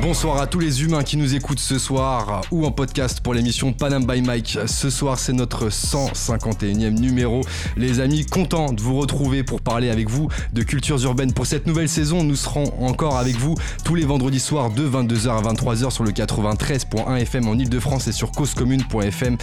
Bonsoir à tous les humains qui nous écoutent ce soir ou en podcast pour l'émission Panam by Mike. Ce soir, c'est notre 151e numéro. Les amis, content de vous retrouver pour parler avec vous de cultures urbaines. Pour cette nouvelle saison, nous serons encore avec vous tous les vendredis soirs de 22h à 23h sur le 93.1 FM en Ile-de-France et sur causecommune.fm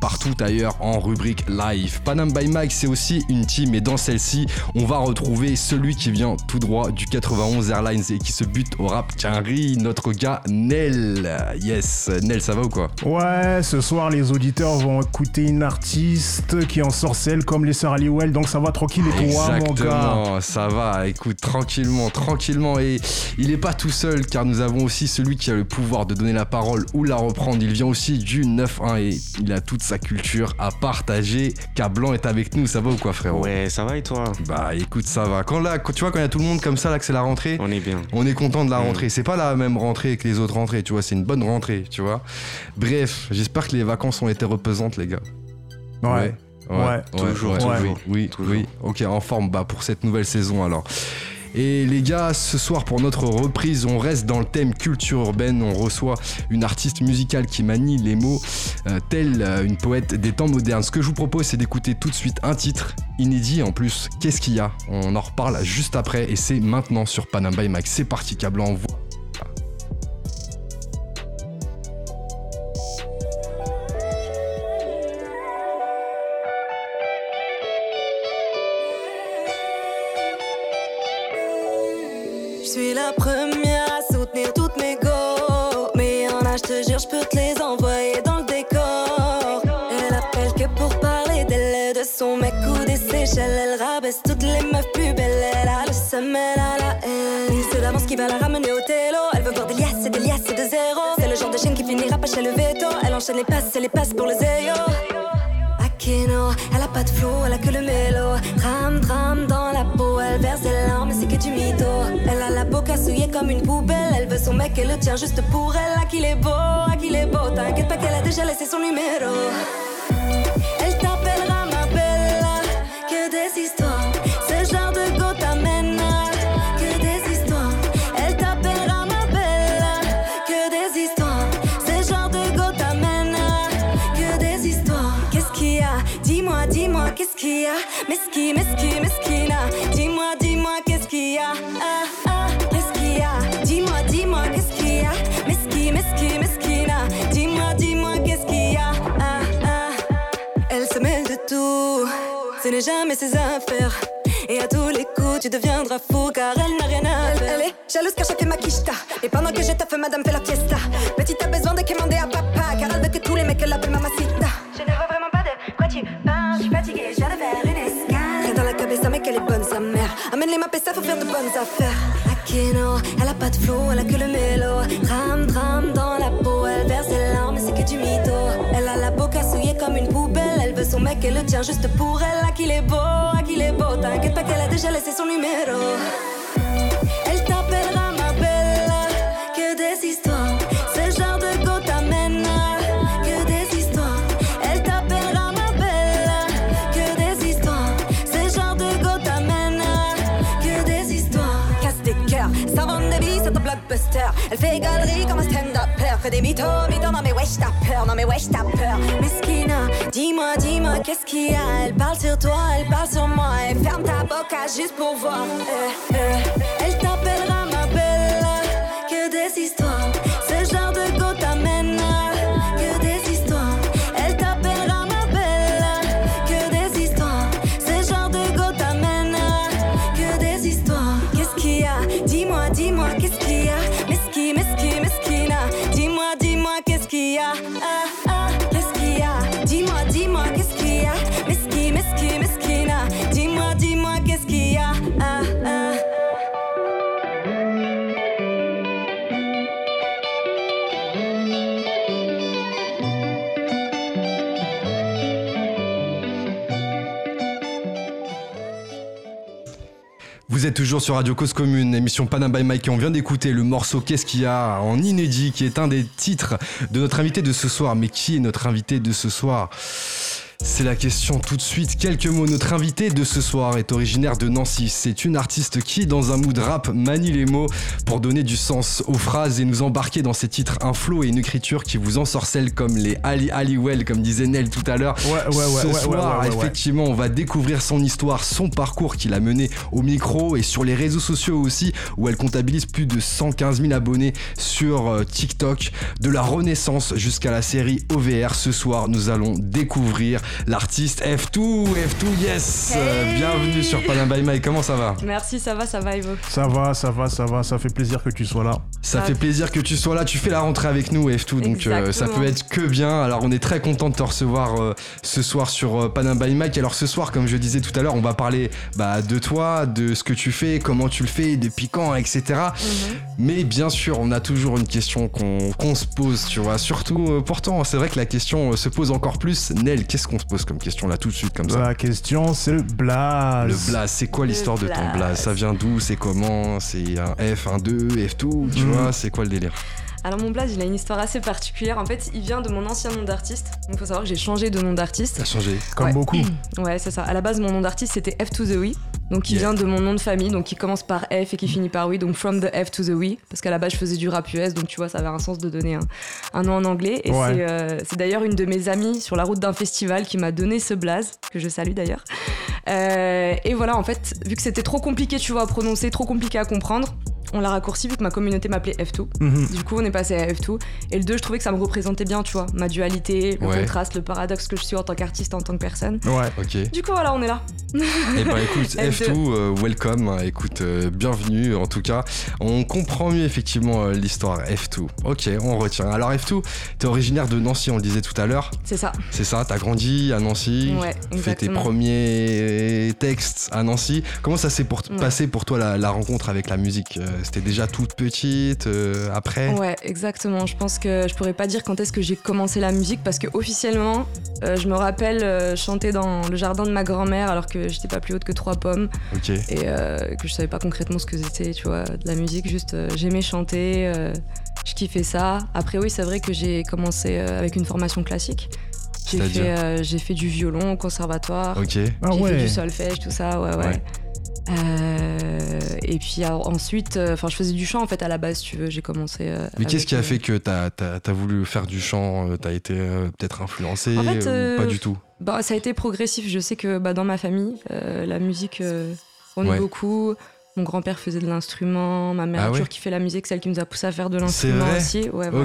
partout ailleurs en rubrique live. Panam by Mike, c'est aussi une team et dans celle-ci, on va retrouver celui qui vient tout droit du 91 Airlines et qui se bute au rap Tienri, notre gars Nel. Yes, Nel, ça va ou quoi? Ouais, ce soir les auditeurs vont écouter une artiste qui en sorcelle comme les sœurs Halliwell, donc ça va tranquille et toi mon gars? Exactement, ça va, écoute, tranquillement, et il est pas tout seul car nous avons aussi celui qui a le pouvoir de donner la parole ou la reprendre. Il vient aussi du 9-1 et il a toute sa culture à partager. Cablan est avec nous, ça va ou quoi frérot? Ouais, ça va et toi? Bah écoute, ça va. Quand il y a tout le monde comme ça là, que c'est la rentrée, on est bien, on est content de la rentrée. C'est pas la même rentrée que les autres rentrées, tu vois, c'est une bonne rentrée, tu vois. Bref, j'espère que les vacances ont été repaisantes, les gars. Ouais, toujours. Ok, en forme, bah pour cette nouvelle saison alors. Et les gars, ce soir pour notre reprise, on reste dans le thème culture urbaine. On reçoit une artiste musicale qui manie les mots, telle une poète des temps modernes. Ce que je vous propose, c'est d'écouter tout de suite un titre inédit en plus. Qu'est-ce qu'il y a? On en reparle juste après et c'est maintenant sur Panam by Mike. C'est parti, Cablan. Je suis la première à soutenir toutes mes go, mais en âge, je te jure, je peux te les envoyer dans le décor. Elle appelle que pour parler d'elle, de son mec ou des Seychelles. Elle rabaisse toutes les meufs plus belles. Elle a le seum, elle a la haine. C'est l'avance qui va la ramener au télo. Elle veut voir des liasses et des zéros. C'est le genre de chaîne qui finira pas chez le veto. Elle enchaîne les passes pour le zéo. Elle a pas de flou, elle a que le mélo. Rame, drame dans la peau. Elle verse des larmes, c'est que du mytho. Elle a la boca souillée comme une poubelle. Elle veut son mec, elle le tient juste pour elle. Ah qu'il est beau, ah qu'il est beau. T'inquiète pas qu'elle a déjà laissé son numéro. Elle t'appellera ma bella. Que des histoires, ce genre de go t'amène. Que des histoires. Elle t'appellera ma bella. Que des histoires, ce genre de go t'amène. Que des histoires. Qu'est-ce qu'il y a? Dis-moi, dis-moi, qu'est-ce qu'il y a? Meski, meski, meskina. Dis-moi, dis-moi, qu'est-ce qu'il y a? Ah, ah, qu'est-ce qu'il y a? Dis-moi, dis-moi, qu'est-ce qu'il y a? Meski, meski, meskina. Dis-moi, dis-moi, qu'est-ce qu'il y a? Ah, ah. Elle se mêle de tout. Ce n'est jamais ses affaires. Et à tous les coups, tu deviendras fou car elle n'a rien à faire. Elle est jalouse car chacun maquista. Et pendant que je taffe, madame fait la fiesta. Petite a besoin de commander à papa car elle veut que tous les mecs l'appellent mamacita. Je ne vois vraiment pas de quoi tu parles, je suis fatiguée, j'ai de faire une escale. Rien dans la cabeza, mec, elle est bonne, sa mère. Amène les maps et ça, faut faire de bonnes affaires. Akeno, elle a pas de flou, elle a que le mélo. Rame, drame dans la peau, elle verse des larmes, c'est que du mytho. Elle a la boca souillée comme une poubelle. Elle veut son mec, elle le tient juste pour elle. Ah qu'il est beau, ah qu'il est beau. T'inquiète pas qu'elle a déjà laissé son numéro. Elle t'appellera ma bella. Que des histoires, ce genre de go t'amène. Elle fait galerie comme un stand-upper. Que des mythos, mythos, non mais wesh t'as peur. Non mais wesh t'as peur. Mesquina, dis-moi, dis-moi qu'est-ce qu'il y a. Elle parle sur toi, elle parle sur moi. Elle ferme ta boca juste pour voir. Elle t'appellera ma bella. Que des histoires, ce genre de go t'amène. Que des histoires. Elle t'appellera ma bella. Que des histoires, ce genre de go t'amène. Que des histoires. Qu'est-ce qu'il y a? Dis-moi, dis-moi qu'est-ce qu'il y a? Ah, ah, qu'est-ce qu'il y a? Dis-moi, dis-moi, qu'est-ce qu'il y a? Meski, meski, meskina. Dis-moi, dis-moi, qu'est-ce qu'il y a? Ah, ah. Vous êtes toujours sur Radio Cause Commune, émission Panam by Mike, et on vient d'écouter le morceau Qu'est-ce qu'il y a en inédit, qui est un des titres de notre invité de ce soir. Mais qui est notre invité de ce soir ? C'est la question tout de suite. Quelques mots. Notre invité de ce soir est originaire de Nancy. C'est une artiste qui, dans un mood rap, manie les mots pour donner du sens aux phrases et nous embarquer dans ses titres. Un flow et une écriture qui vous ensorcelle comme les Ali Halliwell, comme disait Nel tout à l'heure. Ce soir, effectivement, on va découvrir son histoire, son parcours qu'il a mené au micro et sur les réseaux sociaux aussi, où elle comptabilise plus de 115 000 abonnés sur TikTok. De la Renaissance jusqu'à la série OVR. Ce soir, nous allons découvrir l'artiste F2, yes, hey. Bienvenue sur Panam by Mike, comment ça va? Merci, ça va Ivo. Ça va, ça fait plaisir que tu sois là. Tu fais la rentrée avec nous F2, donc ça peut être que bien. Alors on est très content de te recevoir ce soir sur Panam by Mike. Alors ce soir, comme je disais tout à l'heure, on va parler de toi, de ce que tu fais, comment tu le fais, depuis quand, etc. Mais bien sûr, on a toujours une question qu'on se pose, tu vois, surtout pourtant, c'est vrai que la question se pose encore plus. Nel, qu'est-ce qu'on se pose comme question là tout de suite comme ça? La question, c'est le blaze. Le blaze, c'est quoi l'histoire de ton blaze? Ça vient d'où? C'est comment? C'est un F, un 2, F2, tu vois? C'est quoi le délire? Alors mon blaze, il a une histoire assez particulière. En fait, il vient de mon ancien nom d'artiste. Donc faut savoir que j'ai changé de nom d'artiste. T'as changé, comme beaucoup. Ouais, c'est ça. À la base, mon nom d'artiste, c'était F2 The We. Donc il vient de mon nom de famille, donc qui commence par F et qui finit par oui, donc From the F to the We, parce qu'à la base je faisais du rap US, donc tu vois ça avait un sens de donner un nom en anglais. Et c'est d'ailleurs une de mes amies sur la route d'un festival qui m'a donné ce blaze, que je salue d'ailleurs. Et voilà, en fait, vu que c'était trop compliqué, tu vois, à prononcer, trop compliqué à comprendre, on l'a raccourci vu que ma communauté m'appelait F2. Du coup, on est passé à F2. Et le 2, je trouvais que ça me représentait bien, tu vois. Ma dualité, le contraste, le paradoxe que je suis en tant qu'artiste, en tant que personne. Du coup, voilà, on est là. Et bah écoute, F2, welcome. Écoute, bienvenue en tout cas. On comprend mieux effectivement l'histoire F2. Ok, on retient. Alors F2, t'es originaire de Nancy, on le disait tout à l'heure. C'est ça, t'as grandi à Nancy. Fait tes premiers textes à Nancy. Comment ça s'est passé pour toi la rencontre avec la musique? C'était déjà toute petite, après? Ouais, exactement. Je pense que je pourrais pas dire quand est-ce que j'ai commencé la musique parce que officiellement, je me rappelle chanter dans le jardin de ma grand-mère alors que j'étais pas plus haute que 3 pommes. Et que je savais pas concrètement ce que c'était, tu vois, de la musique. Juste, j'aimais chanter, je kiffais ça. Après, oui, c'est vrai que j'ai commencé avec une formation classique. J'ai fait du violon au conservatoire. J'ai fait du solfège, tout ça, ouais. Et puis ensuite, je faisais du chant en fait à la base, si tu veux, j'ai commencé. Mais qu'est-ce qui a fait que t'as voulu faire du chant? T'as été peut-être influencée en fait, ou pas du tout? Ça a été progressif. Je sais que dans ma famille, la musique, on est beaucoup. Mon grand-père faisait de l'instrument, ma mère qui fait la musique, celle qui nous a poussé à faire de l'instrument aussi. Voilà.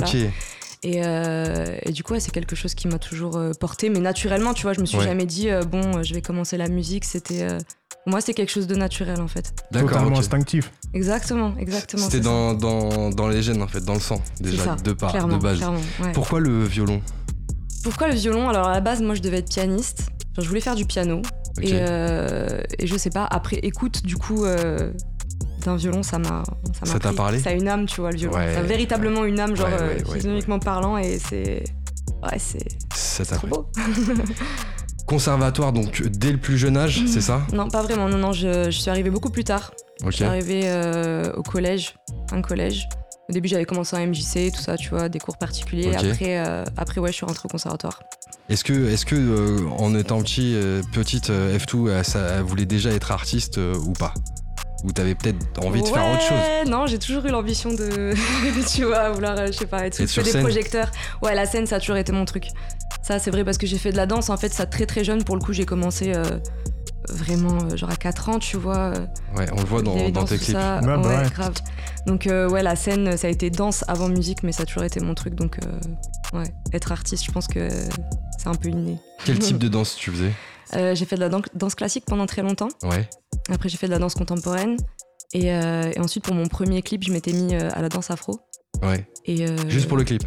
Et du coup, c'est quelque chose qui m'a toujours portée, mais naturellement, tu vois, je me suis jamais dit je vais commencer la musique. C'était moi, c'est quelque chose de naturel en fait. D'accord, totalement instinctif. Exactement. C'était dans les gènes en fait, dans le sang déjà, ça, de base. Pourquoi le violon? Alors à la base, moi, je devais être pianiste. Je voulais faire du piano et je sais pas. Après, écoute, du coup. D'un violon, ça t'a parlé? Ça a une âme, tu vois, le violon. Ça a véritablement une âme, genre physiquement parlant, et c'est. C'est trop beau. Conservatoire, donc dès le plus jeune âge, c'est ça? Non, pas vraiment. Non, je suis arrivée beaucoup plus tard. Je suis arrivée au collège, Au début, j'avais commencé en MJC, tout ça, tu vois, des cours particuliers. Après, je suis rentrée au conservatoire. Est-ce que en étant petite, F2, elle voulait déjà être artiste ou pas? Ou t'avais peut-être envie de faire autre chose? Non, j'ai toujours eu l'ambition de, tu vois, vouloir, je sais pas, être sur des projecteurs. Ouais, la scène, ça a toujours été mon truc. Ça, c'est vrai, parce que j'ai fait de la danse, en fait, ça très très jeune. Pour le coup, j'ai commencé vraiment, genre à 4 ans, tu vois. Ouais, on le voit dans tes clips. Ouais, grave. Donc, la scène, ça a été danse avant musique, mais ça a toujours été mon truc. Donc, être artiste, je pense que c'est un peu inné. Quel type de danse tu faisais? J'ai fait de la danse classique pendant très longtemps. Après, j'ai fait de la danse contemporaine. Et ensuite, pour mon premier clip, je m'étais mis à la danse afro. Juste pour le clip?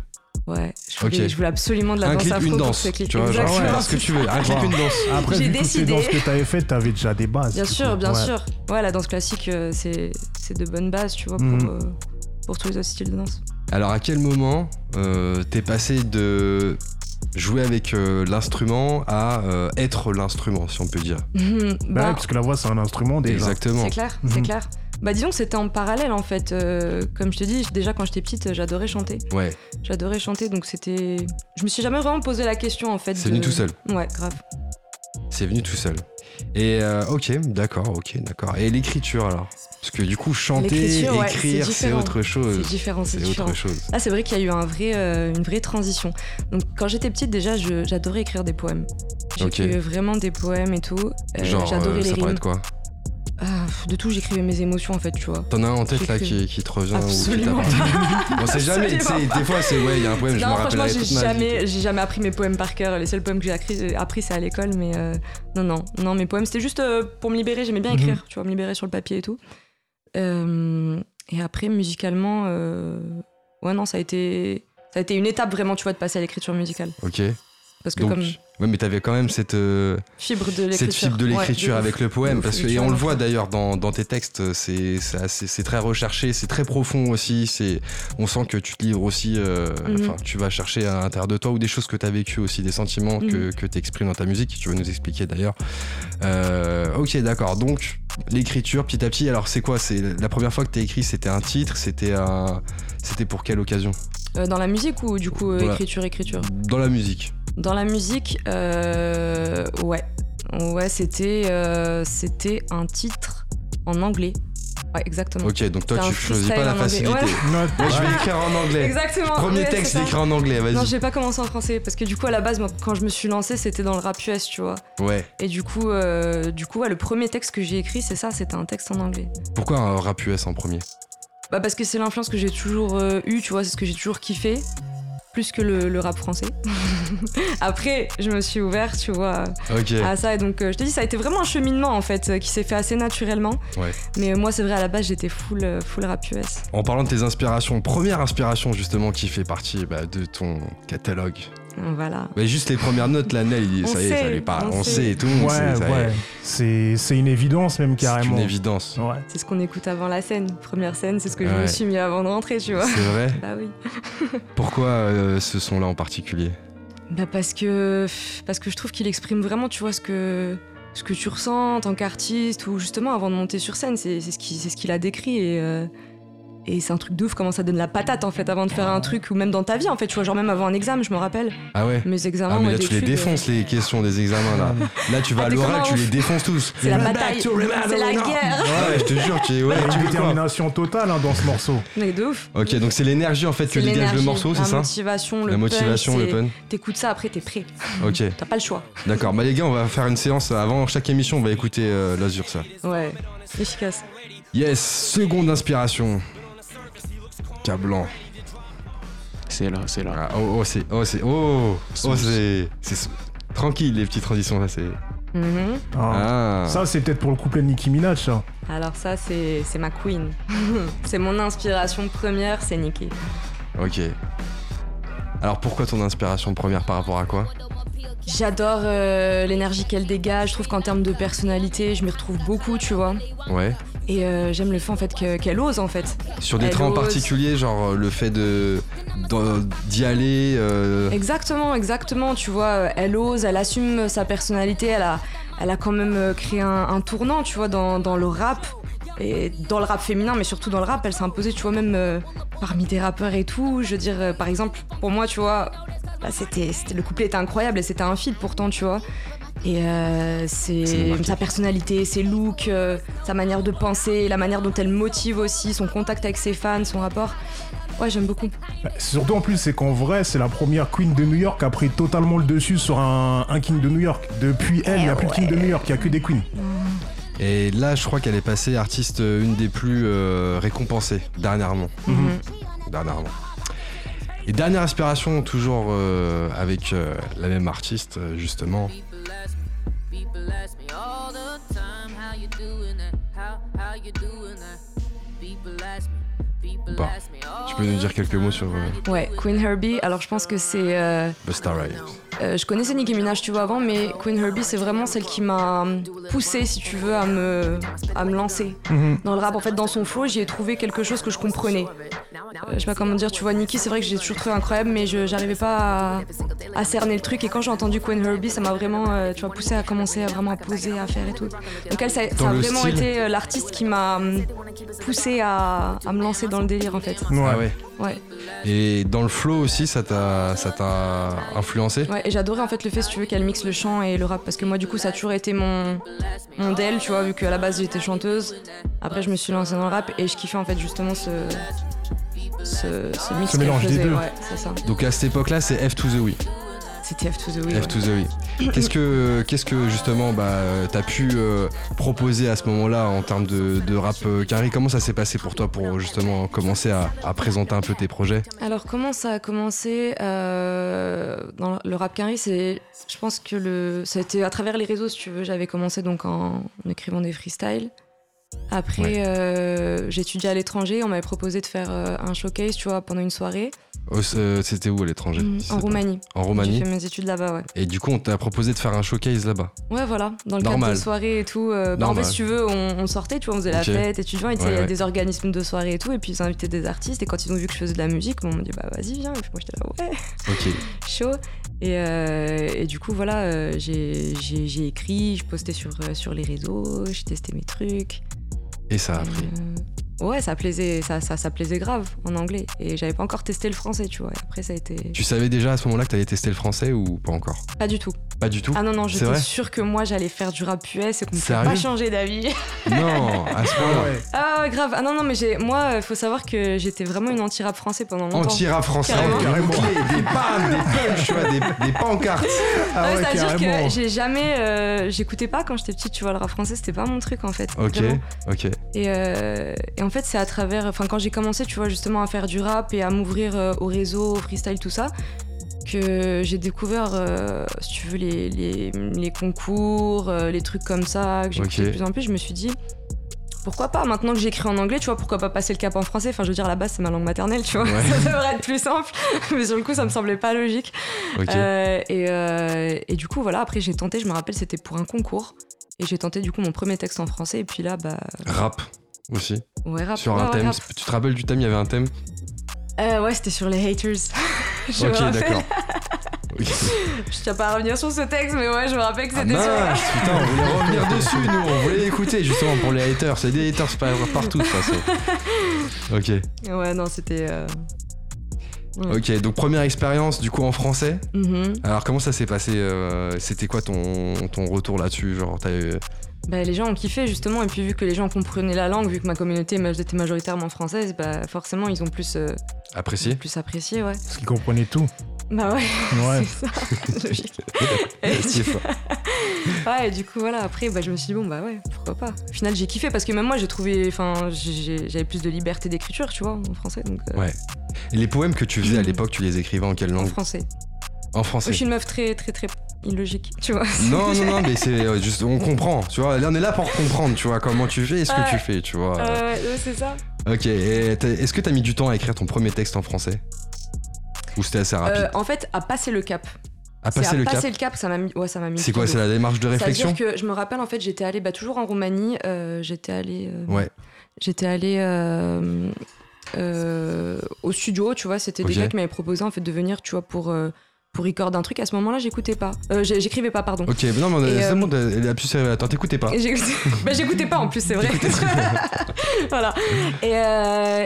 Je voulais absolument de la danse afro. Un clip, une danse. Tu vois, genre, ce que tu veux. Un clip, une danse. Après, j'ai décidé. Dans ce que t'avais fait, t'avais déjà des bases. Bien sûr. Ouais, la danse classique, c'est de bonnes bases, tu vois, pour tous les autres styles de danse. Alors, à quel moment t'es passé de jouer avec l'instrument à être l'instrument, si on peut dire. Bah, parce que la voix, c'est un instrument déjà. Exactement. C'est clair, c'est clair. Bah disons que c'était en parallèle en fait, comme je te dis, déjà quand j'étais petite, j'adorais chanter. Ouais. J'adorais chanter, donc c'était... Je me suis jamais vraiment posé la question en fait. C'est venu tout seul. Ouais, grave. C'est venu tout seul. Et ok, d'accord. Et l'écriture alors? Parce que du coup, chanter, écrire, ouais, c'est autre chose. C'est différent, c'est différent. Autre chose. Ah, c'est vrai qu'il y a eu un vrai, une vraie transition. Donc quand j'étais petite, déjà, j'adorais écrire des poèmes. J'écrivais vraiment des poèmes et tout. Genre, j'adorais les rimes. Ça parlait de quoi? De tout, j'écrivais mes émotions en fait, tu vois. T'en as un en tête là qui te revient? Absolument pas. On sait jamais, des fois c'est il y a un poème, je me rappelle toute ma vie. J'ai jamais appris mes poèmes par cœur, les seuls poèmes que j'ai appris c'est à l'école, mais non, mes poèmes c'était juste pour me libérer, j'aimais bien écrire, tu vois, me libérer sur le papier et tout. Et après musicalement, ça a été une étape vraiment, tu vois, de passer à l'écriture musicale. Ok. Parce que ouais, mais t'avais quand même cette fibre de l'écriture ouais, avec le poème, parce que, et on le voit d'ailleurs dans tes textes, c'est très recherché, c'est très profond aussi, on sent que tu te livres aussi, tu vas chercher à l'intérieur de toi, ou des choses que t'as vécues aussi, des sentiments que t'exprimes dans ta musique, tu vas nous expliquer d'ailleurs. Ok, d'accord, donc l'écriture petit à petit, alors c'est quoi? C'est la première fois que t'as écrit, c'était un titre, c'était pour quelle occasion? Dans la musique ou du coup écriture? Dans la musique. Dans la musique, ouais, c'était un titre en anglais. Ouais, exactement. Ok, donc toi, tu choisis pas la facilité. Moi, je vais écrire en anglais. Exactement. Premier texte écrit en anglais, vas-y. Non, j'ai pas commencé en français parce que du coup, à la base, moi, quand je me suis lancée, c'était dans le rap US, tu vois. Ouais. Et du coup, ouais, le premier texte que j'ai écrit, c'était un texte en anglais. Pourquoi un rap US en premier? Bah parce que c'est l'influence que j'ai toujours eue, tu vois, c'est ce que j'ai toujours kiffé. Plus que le rap français. Après, je me suis ouverte, tu vois, à ça. Et donc, je te dis, ça a été vraiment un cheminement, en fait, qui s'est fait assez naturellement. Ouais. Mais moi, c'est vrai, à la base, j'étais full rap US. En parlant de tes inspirations, première inspiration, justement, qui fait partie de ton catalogue. Voilà. Mais juste les premières notes, là, Nel, ça lui parle. On sait et tout. Ouais, ouais. C'est une évidence, même carrément. C'est une évidence. Ouais. C'est ce qu'on écoute avant la scène. Première scène, c'est ce que je me suis mis avant de rentrer, tu vois. C'est vrai. Bah oui. Pourquoi ce son-là en particulier? Bah parce que je trouve qu'il exprime vraiment, tu vois, ce que tu ressens en tant qu'artiste, ou justement avant de monter sur scène, c'est ce qu'il a décrit. Et c'est un truc de ouf, comment ça donne la patate en fait avant de faire un truc, ou même dans ta vie en fait, tu vois, genre même avant un examen, je me rappelle. Ah ouais. Mes examens. Ah mais là tu les défonces les questions des examens là. Là tu vas à l'oral, tu les défonces tous. C'est la bataille, c'est la guerre. Ouais, je te jure qu'il y a une détermination totale dans ce morceau. Mais de ouf. Ok, donc c'est l'énergie en fait que dégage le morceau, c'est ça? La motivation, le pun. T'écoutes ça après, t'es prêt. Ok. T'as pas le choix. D'accord, bah les gars, on va faire une séance avant chaque émission, on va écouter l'Azur ça. Ouais, efficace. Yes, seconde inspiration. Blanc. C'est là. Ah, c'est tranquille les petites transitions là, c'est. Ça c'est peut-être pour le couplet de Nicki Minaj ça. Alors ça c'est ma queen. C'est mon inspiration première, c'est Nicki. Ok. Alors pourquoi ton inspiration première, par rapport à quoi? J'adore l'énergie qu'elle dégage, je trouve qu'en termes de personnalité, je m'y retrouve beaucoup, tu vois. Ouais. Et j'aime le fait en fait qu'elle ose en fait. Sur des traits en particulier, genre le fait d'y aller. Exactement, tu vois, elle ose, elle assume sa personnalité, elle a quand même créé un tournant, tu vois, dans le rap. Et dans le rap féminin, mais surtout dans le rap, elle s'est imposée, tu vois, même parmi des rappeurs et tout. Je veux dire, par exemple, pour moi, tu vois, bah, le couplet était incroyable et c'était un feat pourtant, tu vois. Et c'est sa personnalité, ses looks, sa manière de penser, la manière dont elle motive aussi, son contact avec ses fans, son rapport. Ouais, j'aime beaucoup. Bah, surtout en plus, c'est qu'en vrai, c'est la première Queen de New York qui a pris totalement le dessus sur un King de New York. Depuis elle, il n'y a plus de King de New York, il n'y a que des Queens. Et là, je crois qu'elle est passée artiste une des plus récompensées dernièrement. Et dernière inspiration, toujours avec la même artiste, justement. Bon. Tu peux nous dire quelques mots sur... Ouais, Queen Herbie, alors je pense que c'est... je connaissais Nicki Minaj, tu vois, avant, mais Queen Herbie, c'est vraiment celle qui m'a poussée, si tu veux, à me lancer. Dans le rap, en fait, dans son flow, j'y ai trouvé quelque chose que je comprenais. je sais pas comment dire, tu vois, Nicki, c'est vrai que j'ai toujours trouvé incroyable, mais j'arrivais pas à cerner le truc. Et quand j'ai entendu Queen Herbie, ça m'a vraiment, tu vois, poussé à commencer à vraiment poser, à faire et tout. Donc elle, ça a vraiment été l'artiste qui m'a poussé à me lancer dans le délire, en fait. Ouais. Et dans le flow aussi, ça t'a influencé? Ouais, et j'adorais en fait le fait, si tu veux, qu'elle mixe le chant et le rap, parce que moi du coup ça a toujours été mon DEL, tu vois, vu qu'à la base j'étais chanteuse, après je me suis lancée dans le rap et je kiffais en fait justement ce mix, ce mélange des deux. Ouais, c'est ça. Donc à cette époque là, c'est F to the We. C'était F to the We. Qu'est-ce que justement t'as pu proposer à ce moment-là en termes de rap carré? Comment ça s'est passé pour toi pour justement commencer à présenter un peu tes projets? Alors comment ça a commencé dans le rap carré, je pense que ça a été à travers les réseaux, si tu veux. J'avais commencé donc en écrivant des freestyles. Après j'étudiais à l'étranger, on m'avait proposé de faire un showcase, tu vois, pendant une soirée. C'était où à l'étranger? En Roumanie. En Roumanie. J'ai fait mes études là-bas, ouais. Et du coup, on t'a proposé de faire un showcase là-bas? Ouais, voilà, dans le cadre de soirées et tout. En fait, si tu veux, on sortait, tu vois, on faisait la fête, étudiants, il y avait des organismes de soirées et tout, et puis ils invitaient des artistes, et quand ils ont vu que je faisais de la musique, on m'a dit, bah vas-y, viens, et puis moi j'étais là, ouais. Ok. Chaud. Et du coup, voilà, j'ai écrit, je postais sur les réseaux, j'ai testé mes trucs. Et ça a pris. Ouais, ça plaisait grave en anglais. Et j'avais pas encore testé le français, tu vois. Et après, ça a été. Tu savais déjà à ce moment-là que t'allais tester le français ou pas encore? Pas du tout. Pas du tout? Ah non, j'étais sûre que moi j'allais faire du rap US et qu'on pouvait pas changer d'avis. Non, à ce moment-là. Ouais. Ah, grave. Ah non, mais moi, faut savoir que j'étais vraiment une anti-rap français pendant longtemps. Anti-rap français, carrément. Des pannes, des punchs, tu vois, des pancartes. Ah ouais, c'est-à-dire que j'ai jamais. J'écoutais pas quand j'étais petite, tu vois, le rap français, c'était pas mon truc en fait. Ok. Et en fait, c'est à travers, quand j'ai commencé, tu vois, justement à faire du rap et à m'ouvrir au réseau, au freestyle, tout ça, que j'ai découvert, si tu veux, les concours, les trucs comme ça, que j'écoutais de plus en plus. Je me suis dit, pourquoi pas, maintenant que j'écris en anglais, tu vois, pourquoi pas passer le cap en français? Enfin, je veux dire, à la base, c'est ma langue maternelle, tu vois, ça devrait être plus simple. Mais sur le coup, ça me semblait pas logique. Et du coup, voilà, après, j'ai tenté, je me rappelle, c'était pour un concours. Et j'ai tenté, du coup, mon premier texte en français. Et puis là, Rap aussi. Ouais, rap. Sur un thème. Rap. Tu te rappelles du thème? Il y avait un thème. Ouais, c'était sur les haters. Ok, d'accord. Je tiens pas à revenir sur ce texte, mais ouais, je me rappelle que c'était sur. Putain, on voulait revenir dessus, nous. On voulait écouter justement pour les haters. C'est des haters partout de toute façon. Ok. Ouais, non, c'était. Ok, donc première expérience du coup en français. Alors comment ça s'est passé? C'était quoi ton retour là-dessus? Genre t'as eu... les gens ont kiffé justement, et puis vu que les gens comprenaient la langue, vu que ma communauté était majoritairement française, forcément ils ont plus apprécié. Plus apprécié, ouais. Parce qu'ils comprenaient tout. Ouais. C'est ça. Logique. Ouais, et du coup voilà, après je me suis dit ouais, pourquoi pas. Au final j'ai kiffé parce que même moi j'ai trouvé, j'avais plus de liberté d'écriture, tu vois, en français. Donc, ouais. Et les poèmes que tu faisais à l'époque, tu les écrivais en quelle langue? En français. En français. Je suis une meuf très très très illogique, tu vois. Non, mais c'est juste, on comprend, tu vois. Là, on est là pour comprendre, tu vois, comment tu fais et ce que tu fais, tu vois. C'est ça. Ok, et est-ce que t'as mis du temps à écrire ton premier texte en français? Ou c'était assez rapide? En fait, à passer le cap. À passer le cap, ça m'a mis. Ouais, ça m'a mis. C'est quoi, c'est la démarche de réflexion? C'est-à-dire que je me rappelle, en fait, j'étais allée toujours en Roumanie. J'étais allée au studio, tu vois, c'était des gars qui m'avaient proposé en fait de venir, tu vois, pour record un truc. À ce moment-là, j'écrivais pas, pardon. Ok, non mais c'est bon, attends, t'écoutais pas. J'écoutais pas en plus, c'est vrai. Voilà.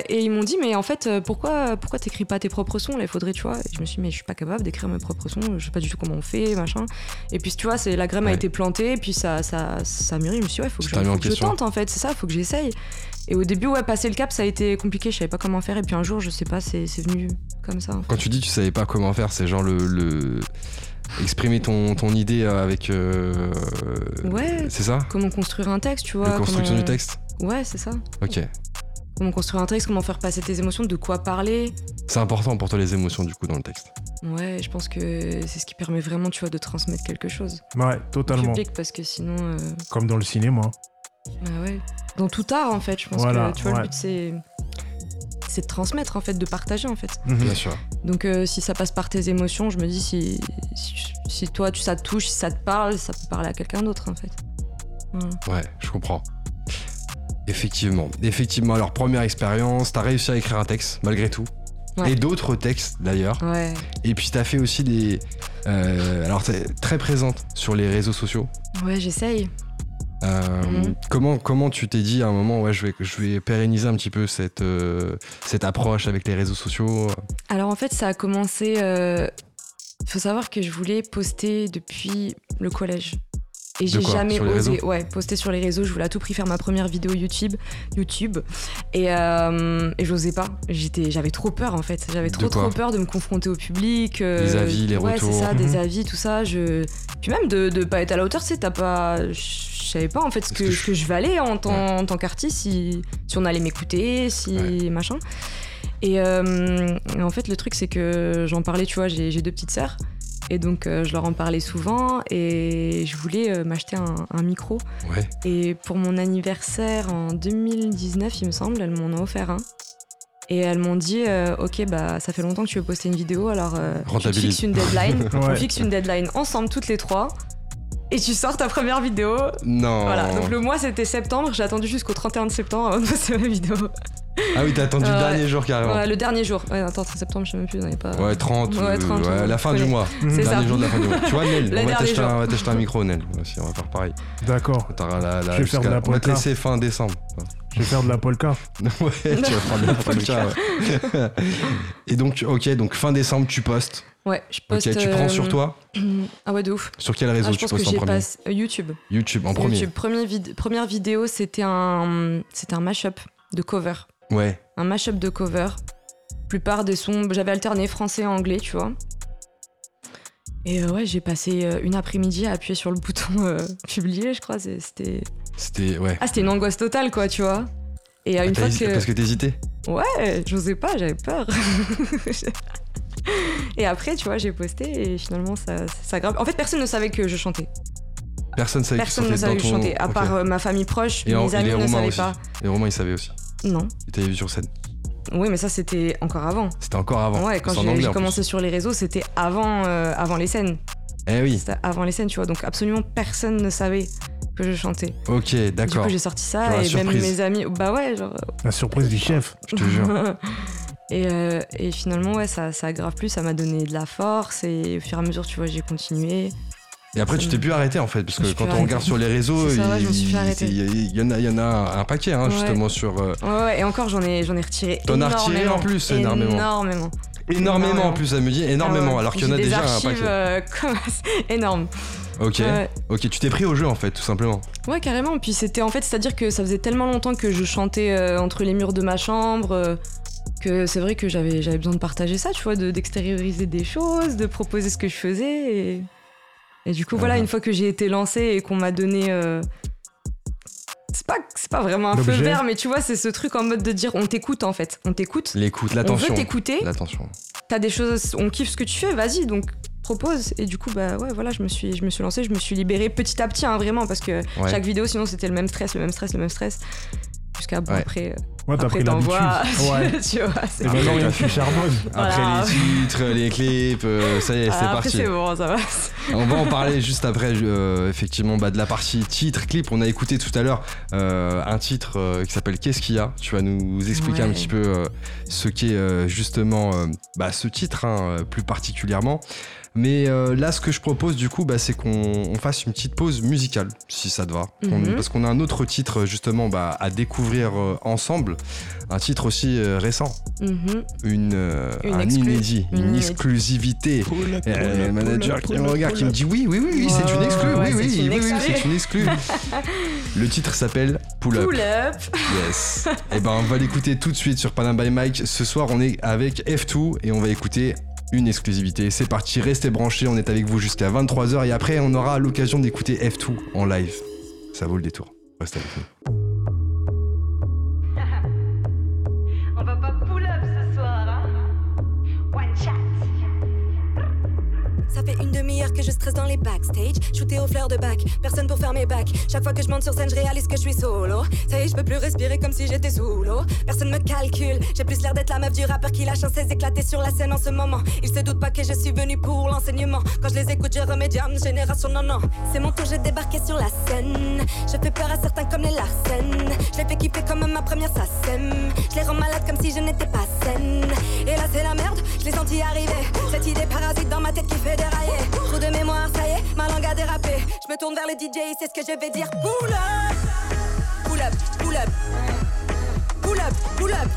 Et ils m'ont dit, mais en fait, pourquoi t'écris pas tes propres sons là? Il faudrait, tu vois. Et je me suis dit, mais je suis pas capable d'écrire mes propres sons, je sais pas du tout comment on fait, machin. Et puis tu vois, la graine a été plantée, et puis ça mûrit. Je me suis dit, faut que je tente en fait, c'est ça, faut que j'essaye. Et au début, passer le cap, ça a été compliqué, je savais pas comment faire. Et puis un jour, je sais pas, c'est venu comme ça. En fait. Quand tu dis tu savais pas comment faire, c'est genre le... exprimer ton idée avec... Ouais, c'est ça? Comment construire un texte, tu vois. La construction du texte? Ouais, c'est ça. Ok. Comment construire un texte, comment faire passer tes émotions, de quoi parler. C'est important pour toi les émotions du coup dans le texte? Ouais, je pense que c'est ce qui permet vraiment, tu vois, de transmettre quelque chose. Ouais, totalement. Au public, parce que sinon... Comme dans le cinéma. Ouais. Dans tout art en fait, je pense que tu vois le but c'est de transmettre en fait, de partager en fait. Bien sûr. Donc si ça passe par tes émotions, je me dis si toi ça te touche, si ça te parle, ça peut parler à quelqu'un d'autre en fait. Voilà. Ouais, je comprends. Effectivement. Alors, première expérience, t'as réussi à écrire un texte, malgré tout. Ouais. Et d'autres textes, d'ailleurs. Ouais. Et puis, t'as fait aussi des... alors, t'es très présente sur les réseaux sociaux. Ouais, j'essaye. Comment tu t'es dit à un moment, ouais, je vais pérenniser un petit peu cette approche avec les réseaux sociaux? Alors, en fait, ça a commencé... faut savoir que je voulais poster depuis le collège. Et j'ai jamais osé poster sur les réseaux. Je voulais à tout prix faire ma première vidéo YouTube. Et j'osais pas. J'avais trop peur, en fait. J'avais trop peur de me confronter au public. Des avis, les retours. C'est ça, des avis, tout ça. Puis même de pas être à la hauteur, tu sais, je savais pas, en fait, ce que je valais en tant qu'artiste, si on allait m'écouter, machin. Et en fait, le truc, c'est que j'en parlais, tu vois, j'ai deux petites sœurs. Et donc, je leur en parlais souvent et je voulais m'acheter un micro. Ouais. Et pour mon anniversaire en 2019, il me semble, elles m'en ont offert un. Et elles m'ont dit ok, bah, ça fait longtemps que tu veux poster une vidéo, alors on fixe une deadline. Ouais. On fixe une deadline ensemble, toutes les trois. Et tu sors ta première vidéo. Non. Voilà, donc le mois, c'était septembre. J'ai attendu jusqu'au 31 de septembre avant de poster ma vidéo. Ah oui, t'as attendu le dernier jour carrément. Le dernier jour. Ouais, attends, 30 septembre, je sais même plus, on n'avait pas. Ouais, 30. Ouais, 30 ouais, la fin du mois. C'est ça. Dernier jour de la fin du mois. Tu vois, Nel, on va t'acheter un micro, Nel. Aussi, on va faire pareil. D'accord. Je vais faire de la polka. On va te laisser fin décembre. Je vais faire de la polka. Ouais, tu vas faire de la polka. Ouais. Et donc, donc fin décembre, tu postes. Ouais, je poste. Ok, tu prends sur toi. Ah ouais, de ouf. Sur quel réseau tu postes en premier? YouTube en premier. Première vidéo, c'était un mashup de cover. Ouais. Un mashup de cover. La plupart des sons, j'avais alterné français et anglais, tu vois. Et ouais, j'ai passé une après-midi à appuyer sur le bouton publier, je crois. C'était ouais. Ah, c'était une angoisse totale, quoi, tu vois. Et à une fois que... Parce que t'hésitais. Ouais, j'osais pas, j'avais peur. Et après, tu vois, j'ai posté et finalement, ça grimpe. En fait, personne ne savait que je chantais. Personne ne savait que je chantais, à part ma famille proche, mes amis ne savaient pas. Et Romain, il savait aussi. Non. Tu t'avais vu sur scène. Oui, mais ça, c'était encore avant. Ouais, quand j'ai commencé sur les réseaux, c'était avant les scènes. Eh oui. C'était avant les scènes, tu vois. Donc, absolument personne ne savait que je chantais. Ok, d'accord. Du coup, j'ai sorti ça genre et même mes amis. Bah ouais, genre. La surprise du chef, je te jure. Et finalement, ouais, ça aggrave plus, ça m'a donné de la force et au fur et à mesure, tu vois, j'ai continué. Et après, tu t'es plus arrêté en fait, parce que quand on regarde sur les réseaux, il y en a un paquet, hein, ouais. Justement sur. Ouais, et encore, j'en ai retiré. T'en as retiré en plus, énormément en plus, ça me dit énormément, alors qu'il y en a déjà un paquet. Énorme. Ok, tu t'es pris au jeu en fait, tout simplement. Ouais, carrément. Puis c'était en fait, c'est-à-dire que ça faisait tellement longtemps que je chantais entre les murs de ma chambre. Que c'est vrai que j'avais besoin de partager ça, tu vois, d'extérioriser des choses, de proposer ce que je faisais. Et du coup, voilà, une fois que j'ai été lancée et qu'on m'a donné... C'est pas vraiment un feu vert, mais tu vois, c'est ce truc en mode de dire on t'écoute, en fait. On t'écoute. L'écoute, l'attention. On veut t'écouter. L'attention. T'as des choses, on kiffe ce que tu fais, vas-y, donc propose. Et du coup, bah ouais, voilà, je me suis lancée, je me suis libérée petit à petit, hein, vraiment, parce que chaque vidéo, sinon, c'était le même stress. Jusqu'à après... Ouais, t'as pris l'habitude. Tu vois, c'est bon. Après, tu charbonnes. Après les titres, les clips, ça y est, c'est parti. Après, c'est bon, ça va. On va en parler juste après, effectivement, de la partie titre, clip. On a écouté tout à l'heure un titre qui s'appelle Qu'est-ce qu'il y a ? Tu vas nous expliquer un petit peu ce qu'est justement ce titre, hein, plus particulièrement. Mais là, ce que je propose, du coup, c'est qu'on fasse une petite pause musicale, si ça te va. Parce qu'on a un autre titre, justement, à découvrir ensemble. Un titre aussi récent. Un inédit, une exclusivité. Le manager qui me regarde, qui me dit oui, c'est une exclue. C'est une exclue. Le titre s'appelle Pull Up. Pull Up. Yes. Et on va l'écouter tout de suite sur Panam by Mike. Ce soir, on est avec F2 et on va écouter... une exclusivité. C'est parti, restez branchés, on est avec vous jusqu'à 23h et après on aura l'occasion d'écouter F2 en live. Ça vaut le détour. Restez avec nous. On va pas pull up ce soir, hein? One chat. Ça fait une demi-heure que je stresse dans les backstage. Shooté aux fleurs de bac, personne pour faire mes bacs. Chaque fois que je monte sur scène, je réalise que je suis solo. Ça y est, je peux plus respirer comme si j'étais sous l'eau. Personne me calcule, j'ai plus l'air d'être la meuf du rappeur qui lâche un cesse éclaté sur la scène en ce moment. Ils se doutent pas que je suis venue pour l'enseignement. Quand je les écoute, je remédie à une génération, non, non. C'est mon tour, j'ai débarqué sur la scène. Je fais peur à certains comme les Larsen. Je les fais kiffer comme ma première SACEM. Je les rends malades comme si je n'étais pas saine. Et là, c'est la merde, je les sentis arriver. Cette idée parasite dans ma tête qui fait dérailler. Trop de mémoire, ça y est, ma langue a dérapé. Je me tourne vers le DJ, c'est ce que je vais dire. Pull up, pull up, pull up. Pull up, pull up.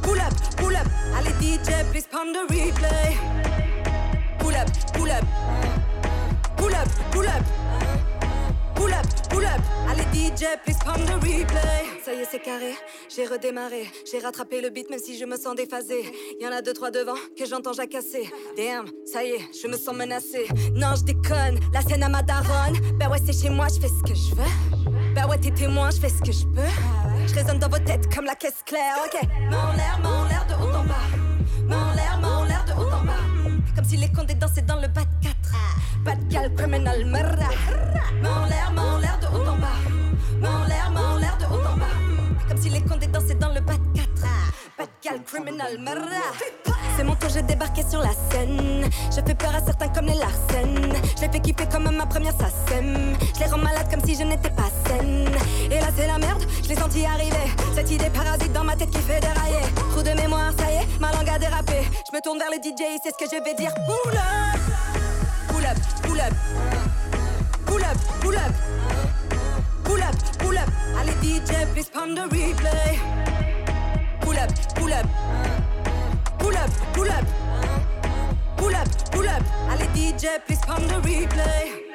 Pull up, pull up. Allez DJ, please prendre le replay. Pull up, pull up. Pull up, pull up. Pull up, pull up. Allez DJ, please prendre le replay. Ça y est, c'est carré, j'ai redémarré. J'ai rattrapé le beat même si je me sens déphasée. Y'en a deux, trois devant que j'entends jacasser. Damn, ça y est, je me sens menacée. Non, je déconne, la scène à ma daronne. Bah ouais, c'est chez moi, je fais ce que je veux. Bah ouais, t'es témoin, je fais ce que je peux. Je résonne dans vos têtes comme la caisse claire, ok. M'en l'air de haut en bas. M'en l'air de haut en bas. Comme si les condés dansaient dans le bas de 4. Pas de cal, criminal, murder. M'en l'air de haut en bas. M'en l'air de haut en bas. Comme si les condés dansaient dans le bas de 4. Pas de cal, criminal, murder. C'est mon tour, j'ai débarqué sur la scène. Je fais peur à certains comme les Larsen. Je les fais kiffer comme ma première SACEM. Je les rends malades comme si je n'étais pas saine. Et là c'est la merde, je les sentis arriver. Cette idée parasite dans ma tête qui fait dérailler. Trou de mémoire, ça y est, ma langue a dérapé. Je me tourne vers le DJ, c'est ce que je vais dire. Pull up, pull up, pull up. Pull up, pull up. Pull up, pull up. Allez DJ, please prendre le replay. Pull up, pull up. Pull up, pull up. Pull up, pull up. Allez DJ, please prendre le replay.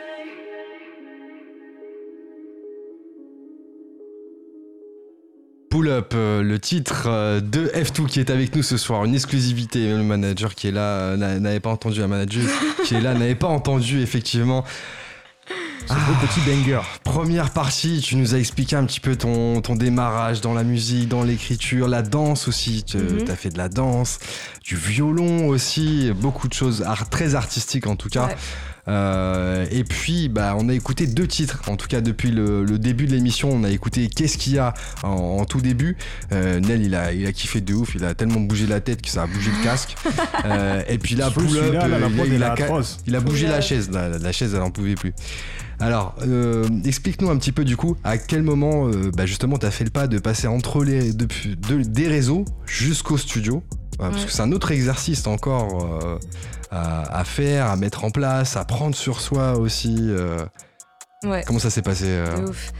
Pull Up, le titre de F2 qui est avec nous ce soir, une exclusivité. Le manager qui est là n'avait pas entendu, la manager qui est là n'avait pas entendu effectivement. Ce beau petit banger. Première partie, tu nous as expliqué un petit peu ton démarrage dans la musique, dans l'écriture, la danse aussi. T'as fait de la danse, du violon aussi, beaucoup de choses très artistiques en tout cas. Ouais. Et puis on a écouté deux titres en tout cas depuis le début de l'émission. On a écouté Qu'est-ce qu'il y a en tout début. Nel il a kiffé de ouf, il a tellement bougé la tête que ça a bougé le casque. Et puis là Pull Up, il a bougé la chaise, la chaise elle en pouvait plus. Alors explique-nous un petit peu du coup à quel moment justement t'as fait le pas de passer entre des réseaux jusqu'au studio. Parce que c'est un autre exercice encore à faire, à mettre en place, à prendre sur soi aussi. Comment ça s'est passé C'est ouf.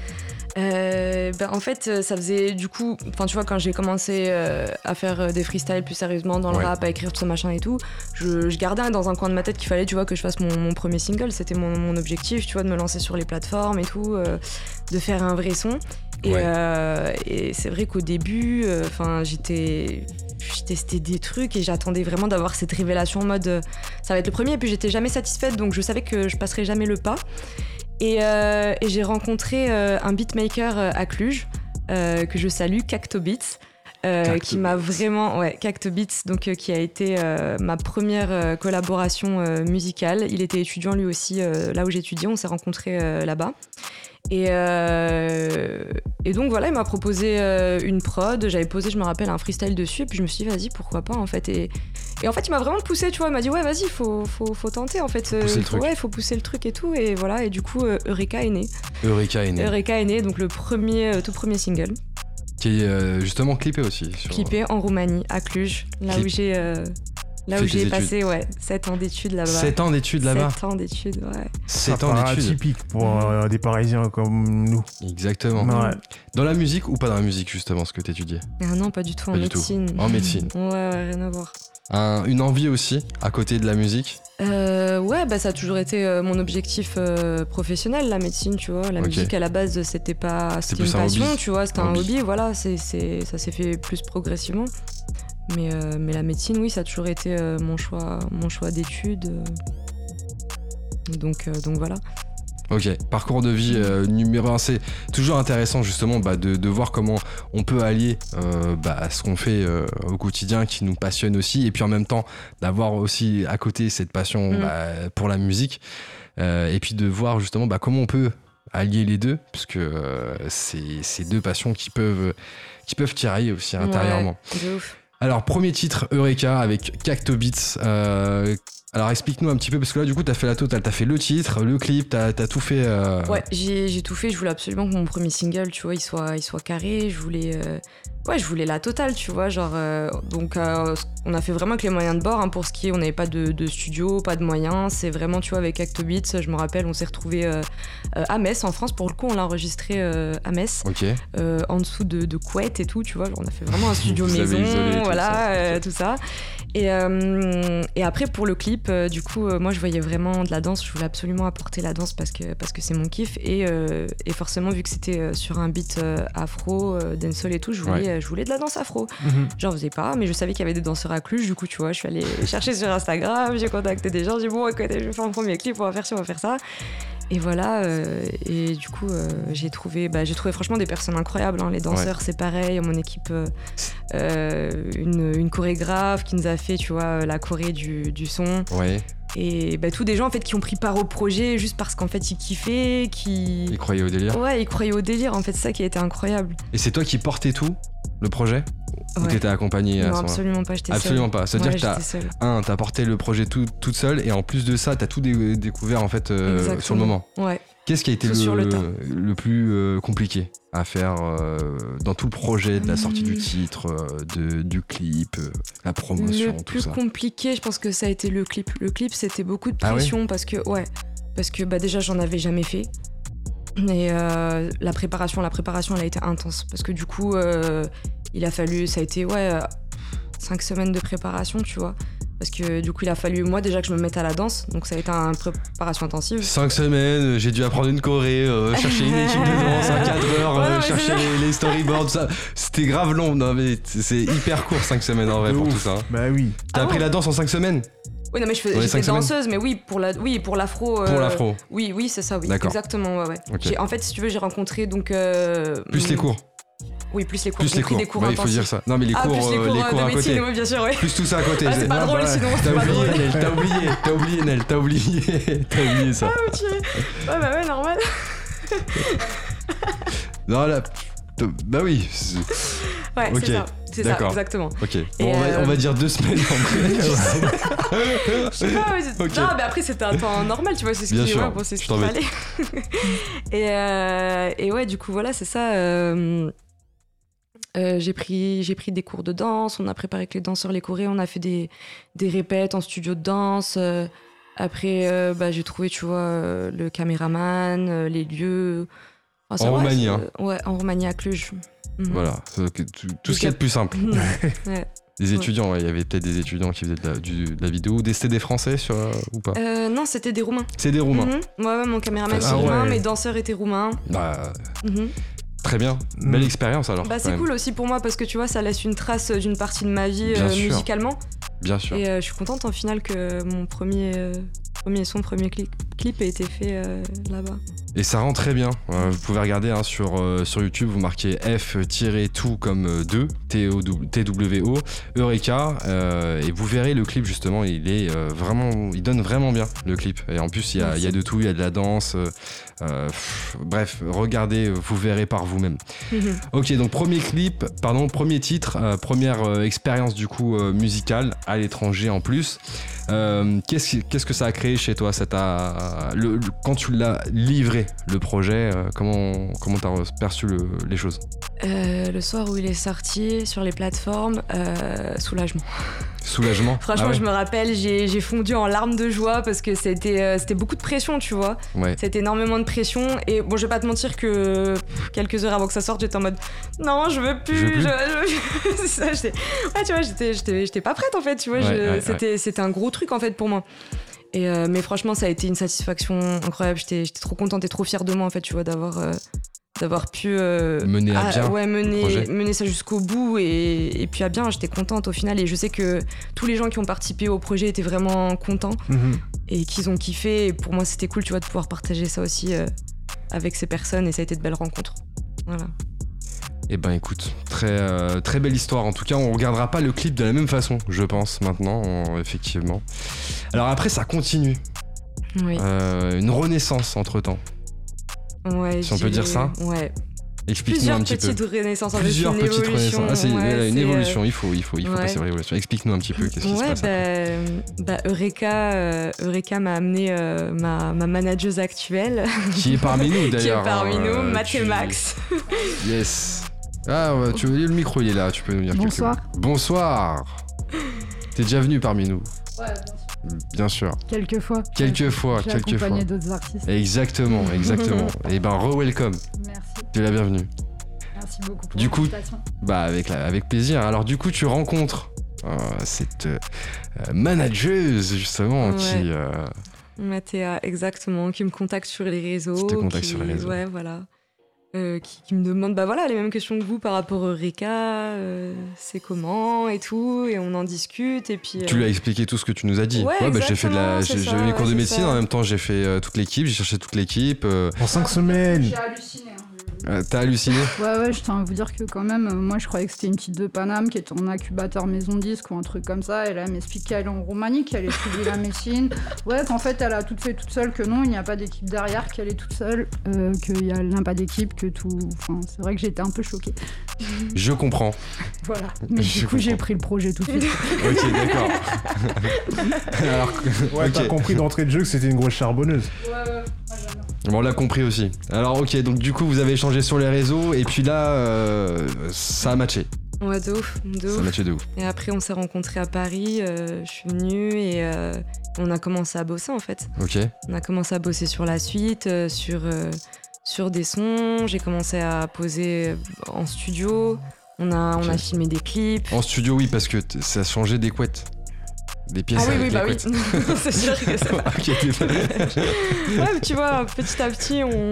En fait, ça faisait du coup, tu vois, quand j'ai commencé à faire des freestyles plus sérieusement dans le rap, à écrire tout ça machin et tout, je gardais dans un coin de ma tête qu'il fallait, tu vois, que je fasse mon premier single. C'était mon objectif, tu vois, de me lancer sur les plateformes et tout, de faire un vrai son. Et c'est vrai qu'au début, je testais des trucs et j'attendais vraiment d'avoir cette révélation en mode ça va être le premier, et puis j'étais jamais satisfaite, donc je savais que je passerais jamais le pas. Et j'ai rencontré un beatmaker à Cluj que je salue, Cacto Beats, qui m'a vraiment... Ouais, Cacto Beats, donc, qui a été ma première collaboration musicale. Il était étudiant lui aussi, là où j'étudiais, on s'est rencontrés là-bas. Et donc voilà, il m'a proposé une prod, j'avais posé, je me rappelle, un freestyle dessus, et puis je me suis dit vas-y, pourquoi pas, en fait. Et en fait, il m'a vraiment poussé, tu vois, il m'a dit ouais, vas-y, faut tenter, en fait. Faut pousser le truc et tout, et voilà, et du coup, Eureka est né. Donc le tout premier single. Qui est justement clippé aussi. Clippé en Roumanie, à Cluj, où j'ai... Là où j'ai passé 7 ans d'études là-bas. 7 ans d'études, ouais. C'est pas atypique pour des Parisiens comme nous. Exactement. Ouais. Dans la musique ou pas dans la musique, justement, ce que t'étudiais? Non, pas du tout, en médecine. En médecine. Ouais, rien à voir. Une envie aussi, à côté de la musique? Ça a toujours été mon objectif professionnel, la médecine, tu vois. La musique, à la base, c'était une passion, tu vois, c'était un hobby, voilà, ça s'est fait plus progressivement. Mais la médecine, oui, ça a toujours été mon choix d'études. Donc voilà. Ok, parcours de vie numéro 1, c'est toujours intéressant justement de voir comment on peut allier ce qu'on fait au quotidien qui nous passionne aussi, et puis en même temps d'avoir aussi à côté cette passion pour la musique, et puis de voir justement comment on peut allier les deux, parce que c'est deux passions qui peuvent tirailler aussi intérieurement. Ouais, de ouf. Alors, premier titre, Eureka avec Cacto Beats. Alors explique-nous un petit peu, parce que là du coup t'as fait la totale, t'as fait le titre, le clip, t'as tout fait. Ouais, j'ai tout fait, je voulais absolument que mon premier single, tu vois, il soit carré, je voulais la totale, tu vois, genre, on a fait vraiment avec les moyens de bord, hein, pour ce qui est, on n'avait pas de studio, pas de moyens, c'est vraiment, tu vois, avec Cacto Beats, je me rappelle, on s'est retrouvés à Metz, en France, pour le coup, on l'a enregistré à Metz, okay. En dessous de couettes et tout, tu vois, genre, on a fait vraiment un studio maison, isolé, voilà, tout ça, et après, pour le clip, moi je voyais vraiment de la danse, je voulais absolument apporter la danse parce que c'est mon kiff, et forcément vu que c'était sur un beat afro, dancehall et tout, je voulais de la danse afro, j'en faisais pas, mais je savais qu'il y avait des danseurs à Cluj, du coup tu vois je suis allée chercher sur Instagram, j'ai contacté des gens, j'ai dit bon écoutez, je vais faire un premier clip, on va faire ci, on va faire ça. Et voilà, et du coup j'ai trouvé franchement des personnes incroyables, hein. Les danseurs c'est pareil, mon équipe, une chorégraphe qui nous a fait, tu vois, la choré du son, et tous des gens en fait qui ont pris part au projet juste parce qu'en fait ils kiffaient, ils croyaient au délire, en fait, c'est ça qui a été incroyable. Et c'est toi qui portais tout le projet, ou t'étais accompagnée? Non, absolument pas, j'étais seule. Absolument pas. C'est-à-dire que t'as porté le projet toute seule, et en plus de ça, t'as tout découvert en fait sur le moment. Ouais. Qu'est-ce qui a été le plus compliqué à faire dans tout le projet, de la sortie du titre, du clip, la promotion, tout ça? Le plus compliqué, je pense que ça a été le clip. Le clip, c'était beaucoup de pression, parce que déjà j'en avais jamais fait. Et la préparation, elle a été intense, parce que du coup, ça a été 5 semaines de préparation, tu vois. Parce que du coup, il a fallu, moi, déjà que je me mette à la danse, donc ça a été une préparation intensive. 5 semaines, j'ai dû apprendre une choré, chercher une équipe de danse à 4 heures, chercher les storyboards, ça. C'était grave long, non mais c'est hyper court, 5 semaines en vrai pour tout ça. Bah oui. T'as appris la danse en 5 semaines? Oui, non, mais j'étais danseuse, mais pour l'afro. Pour l'afro. Oui, c'est ça, oui. D'accord. Exactement, ouais. Okay. En fait, si tu veux, j'ai rencontré donc. Plus les cours. Oui, plus les cours. Des cours il faut dire ça. Non, mais les cours de à médecine, côté. Bien sûr, ouais. Plus tout ça à côté. Ah, c'est pas drôle, sinon c'est pas drôle. T'as oublié ça. Ah, ok. Ouais, normal. Non, là. Bah oui. Ouais, okay. C'est ça, exactement. Ok. Bon, on va dire 2 semaines en vrai. Je sais pas, mais non, mais après c'était un temps normal, tu vois, c'est ce qu'il fallait. Et ouais, du coup voilà, c'est ça. J'ai pris des cours de danse, on a préparé avec les danseurs les chorés, on a fait des répètes en studio de danse. Après, j'ai trouvé, tu vois, le caméraman, les lieux. Oh, en Roumanie, hein. Ouais, en Roumanie à Cluj. Voilà, tout ce qu'il y a de plus simple. Ouais. Des étudiants, il y avait peut-être des étudiants qui faisaient de la vidéo. C'était des Français ou pas? Non, c'était des Roumains. C'est des Roumains. Moi, mon caméraman était roumain, mes danseurs étaient roumains. Bah. Très bien, belle expérience alors. Bah, c'est cool aussi pour moi parce que tu vois, ça laisse une trace d'une partie de ma vie musicalement. Bien sûr. Et je suis contente en final que mon premier clip a été fait là-bas. Et ça rend très bien. Vous pouvez regarder sur YouTube, vous marquez F-2 comme 2, T-W-O, Eureka, et vous verrez le clip justement, il donne vraiment bien le clip. Et en plus, il y a de tout, il y a de la danse. Bref, regardez, vous verrez par vous-même. Ok, donc premier titre, première expérience du coup musicale à l'étranger en plus. Qu'est-ce que ça a créé chez toi? Quand tu l'as livré, le projet, comment t'as perçu les choses? Le soir où il est sorti sur les plateformes, soulagement. Franchement, je me rappelle, j'ai fondu en larmes de joie parce que c'était beaucoup de pression, tu vois. Ouais. C'était énormément de pression. Et bon, je vais pas te mentir que quelques heures avant que ça sorte, j'étais en mode non, je veux plus. C'est ça, j'étais pas prête en fait, tu vois. C'était un gros truc en fait pour moi. Et mais franchement, ça a été une satisfaction incroyable. J'étais trop contente et trop fière de moi en fait, tu vois, d'avoir pu mener à bien, mener ça jusqu'au bout et puis à bien. J'étais contente au final, et je sais que tous les gens qui ont participé au projet étaient vraiment contents. et qu'ils ont kiffé. Et pour moi, c'était cool, tu vois, de pouvoir partager ça aussi avec ces personnes, et ça a été de belles rencontres. Voilà. Eh ben écoute, très belle histoire. En tout cas, on regardera pas le clip de la même façon, je pense, maintenant, effectivement. Alors après, ça continue. Oui. Une renaissance entre-temps. Ouais, si on peut dire ça. Ouais. Explique-nous un petit peu. Plusieurs petites renaissances. Ah, c'est une évolution. Il faut passer par l'évolution. Explique-nous un petit peu qu'est-ce qui se passe. Bah, Eureka m'a amené ma manageuse actuelle. Qui est parmi nous d'ailleurs. Mathéa Max. Yes. Ah, ouais, tu veux dire, le micro il est là, tu peux nous dire quelques mots. Bonsoir. T'es déjà venu parmi nous. Ouais, bien sûr. Quelques fois. Accompagné d'autres artistes. Exactement. Et ben re-welcome. Merci. T'es la bienvenue. Merci beaucoup pour l'invitation. Bah avec plaisir. Alors du coup, tu rencontres cette manageuse justement qui. Mathéa, exactement, qui me contacte sur les réseaux. Ouais, voilà. Qui me demande bah voilà les mêmes questions que vous par rapport à Eureka, c'est comment et tout, et on en discute, et puis tu lui as expliqué tout ce que tu nous as dit. Bah, j'avais mes cours de médecine en même temps, j'ai fait toute l'équipe, j'ai cherché toute l'équipe en 5 semaines. J'ai halluciné. T'as halluciné. Ouais, je tiens à vous dire que quand même, moi je croyais que c'était une petite de Paname qui était en incubateur maison disque ou un truc comme ça, et là elle m'explique qu'elle est en Roumanie, qu'elle étudie la médecine, qu'en fait elle a tout fait toute seule, que non, il n'y a pas d'équipe derrière, qu'elle est toute seule, qu'il n'y a pas d'équipe, que tout... Enfin, c'est vrai que j'étais un peu choquée. Je comprends. Voilà, mais du coup j'ai pris le projet tout de suite. Ok, d'accord. Alors, t'as compris d'entrée de jeu que c'était une grosse charbonneuse. Ouais, j'adore. Bon, on l'a compris aussi. Alors ok, donc du coup vous avez échangé sur les réseaux, et puis là ça a matché. Ouais, de ouf. Ça a matché de ouf. Et après on s'est rencontrés à Paris, je suis venue, et on a commencé à bosser en fait. Ok. On a commencé à bosser sur la suite, sur des sons, j'ai commencé à poser en studio, on a filmé des clips. En studio, oui, parce que ça changeait des couettes. Des pièces oui. C'est sûr que ça. Ouais, mais tu vois, petit à petit on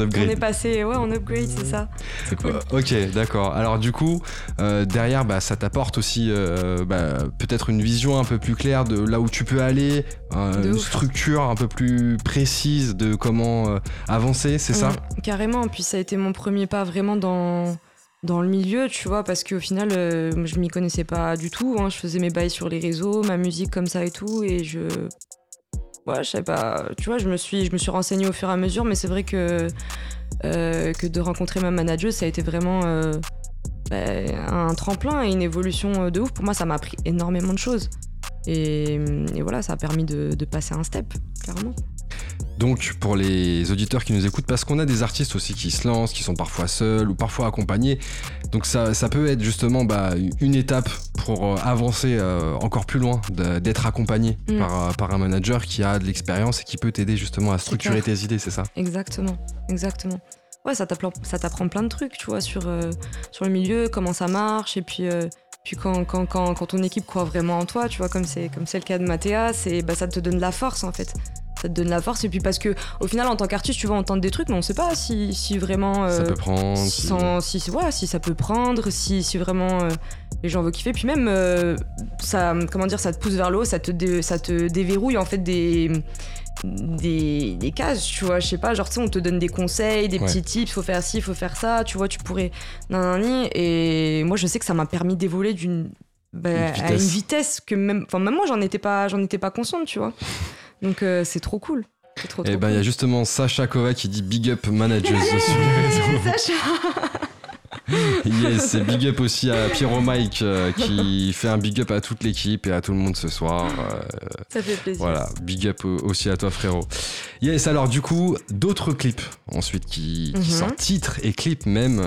upgrade. On est passé on upgrade, c'est ça. C'est cool. Ok, d'accord. Alors du coup, derrière ça t'apporte aussi peut-être une vision un peu plus claire de là où tu peux aller, une structure un peu plus précise de comment avancer, c'est ça ? Carrément, puis ça a été mon premier pas vraiment dans le milieu, tu vois, parce qu'au final, je m'y connaissais pas du tout, je faisais mes bails sur les réseaux, ma musique comme ça et tout, et je savais pas, tu vois, je me suis renseignée au fur et à mesure, mais c'est vrai que de rencontrer ma manageuse, ça a été vraiment un tremplin et une évolution de ouf. Pour moi, ça m'a appris énormément de choses, et voilà, ça a permis de passer un step, clairement. Donc pour les auditeurs qui nous écoutent, parce qu'on a des artistes aussi qui se lancent, qui sont parfois seuls ou parfois accompagnés, donc ça peut être justement une étape pour avancer encore plus loin, d'être accompagné par un manager qui a de l'expérience et qui peut t'aider justement à structurer tes idées, c'est ça ? Exactement. Ouais, ça t'apprend plein de trucs, tu vois, sur le milieu, comment ça marche, et puis... Puis quand ton équipe croit vraiment en toi, tu vois, comme c'est le cas de Mathéa, ça te donne de la force, en fait. Ça te donne de la force, et puis parce que au final, en tant qu'artiste, tu vois, on tente des trucs, mais on sait pas si vraiment... ça peut prendre. Si ça peut prendre, si vraiment les gens veulent kiffer. Puis même, ça te pousse vers le haut, ça te déverrouille, en fait, des cases, tu vois, je sais pas, genre tu sais, on te donne des conseils, des petits tips, faut faire ci, faut faire ça, tu vois, tu pourrais nanani, et moi je sais que ça m'a permis d'évoluer à une vitesse que même moi j'en étais pas consciente, tu vois, donc c'est trop cool. Et ben il y a justement Sacha Kova qui dit big up manageuse sur les réseaux. Sacha. Yes, et big up aussi à Pierrot Mike qui fait un big up à toute l'équipe et à tout le monde ce soir. Ça fait plaisir. Voilà, big up aussi à toi, frérot. Yes, alors du coup, d'autres clips ensuite qui sortent, titres et clips même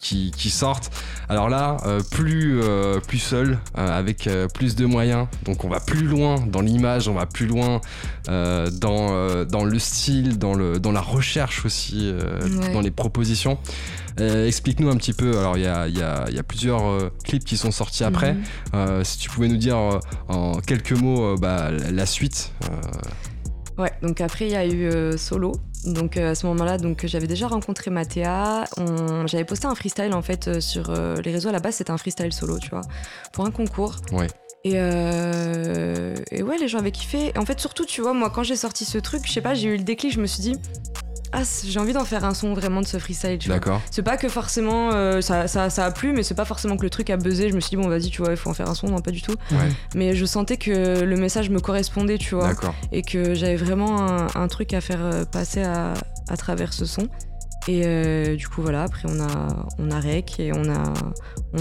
qui sortent. Alors là, plus seul, avec plus de moyens. Donc on va plus loin dans l'image, on va plus loin dans le style, dans la recherche aussi, dans les propositions. Explique-nous un petit peu. Alors il y a plusieurs clips qui sont sortis après. Si tu pouvais nous dire en quelques mots la suite. Ouais, donc après il y a eu Solo. Donc à ce moment-là, donc j'avais déjà rencontré Mathéa. J'avais posté un freestyle en fait sur les réseaux. À la base, c'était un freestyle solo, tu vois, pour un concours. Ouais. Et ouais, les gens avaient kiffé. En fait, surtout, tu vois, moi, quand j'ai sorti ce truc, je sais pas, j'ai eu le déclic, je me suis dit... Ah, j'ai envie d'en faire un son vraiment de ce freestyle, tu vois. D'accord. C'est pas que forcément ça a plu, mais c'est pas forcément que le truc a buzzé. Je me suis dit, bon, vas-y, tu vois, il faut en faire un son. Non, pas du tout. Ouais. Mais je sentais que le message me correspondait, tu vois. D'accord. Et que j'avais vraiment un truc à faire passer à travers ce son. Et du coup, voilà, après, on a rec et on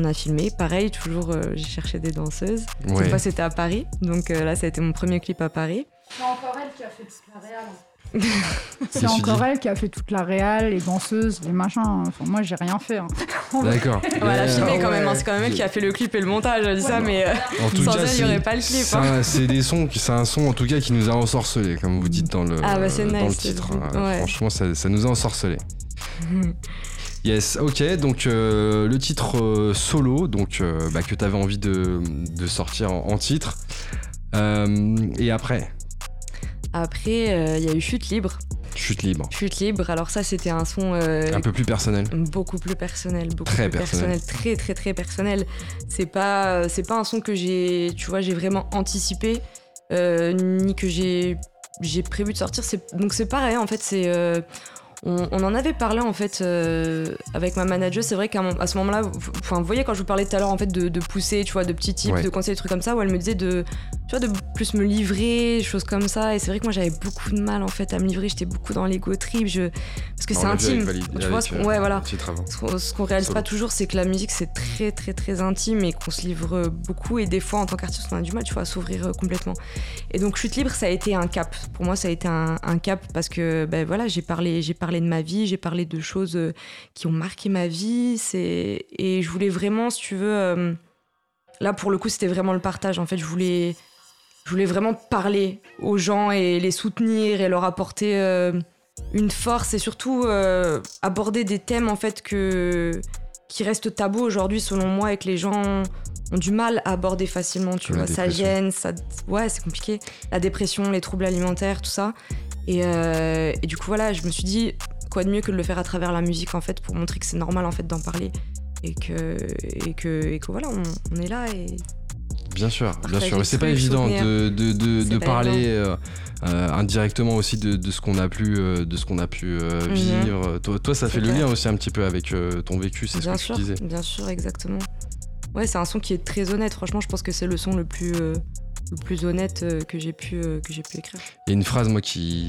a filmé. Pareil, toujours, j'ai cherché des danseuses. Ouais. Cette fois, c'était à Paris. Donc là, ça a été mon premier clip à Paris. C'est encore elle qui a fait toute la réal. C'est encore elle qui a fait toute la réal, les danseuses, les machins. Enfin, moi, j'ai rien fait. Hein. D'accord. On va la filmer quand même. Hein. C'est quand même elle qui a fait le clip et le montage. Je dis ça, mais sans elle, il n'y aurait pas le clip. Hein. C'est un son, en tout cas, qui nous a ensorcelés, comme vous dites dans le, dans le titre. Ouais. Franchement, ça nous a ensorcelés. Yes, ok, donc le titre solo, donc, que tu avais envie de sortir en titre. Et après ? Après, y a eu Chute libre. Chute libre. Chute libre. Alors ça, c'était un son... un peu plus personnel. Beaucoup plus personnel. Très, très, très personnel. C'est pas un son que j'ai, tu vois, j'ai vraiment anticipé, ni que j'ai prévu de sortir. Donc c'est pareil, en fait, c'est... On en avait parlé en fait avec ma manager. C'est vrai qu'à ce moment-là, vous voyez quand je vous parlais tout à l'heure en fait de pousser, tu vois, de petits tips, ouais, de conseils, des trucs comme ça, où elle me disait de plus me livrer, choses comme ça. Et c'est vrai que moi j'avais beaucoup de mal en fait à me livrer. J'étais beaucoup dans l'ego trip, parce que c'est intime. Tu vois, ouais, voilà. Ce qu'on réalise pas toujours, c'est que la musique c'est très très très intime et qu'on se livre beaucoup. Et des fois en tant qu'artiste, on a du mal, tu vois, à s'ouvrir complètement. Et donc Chute libre, ça a été un cap. Pour moi, ça a été un cap parce que voilà, j'ai parlé de ma vie, j'ai parlé de choses qui ont marqué ma vie, et je voulais vraiment, si tu veux, là pour le coup c'était vraiment le partage en fait, je voulais vraiment parler aux gens et les soutenir et leur apporter une force et surtout aborder des thèmes en fait qui restent tabous aujourd'hui selon moi et que les gens ont du mal à aborder facilement, tu vois, ça gêne, ouais c'est compliqué, la dépression, les troubles alimentaires, tout ça. Et du coup voilà, je me suis dit quoi de mieux que de le faire à travers la musique en fait pour montrer que c'est normal en fait d'en parler et que voilà on est là et bien sûr. C'est pas évident de parler indirectement aussi de ce qu'on a pu vivre. Toi ça fait le lien aussi un petit peu avec ton vécu, c'est ce que tu disais. Bien sûr, exactement. Ouais, c'est un son qui est très honnête. Franchement, je pense que c'est le son le plus honnête que j'ai pu écrire. Il y a une phrase moi qui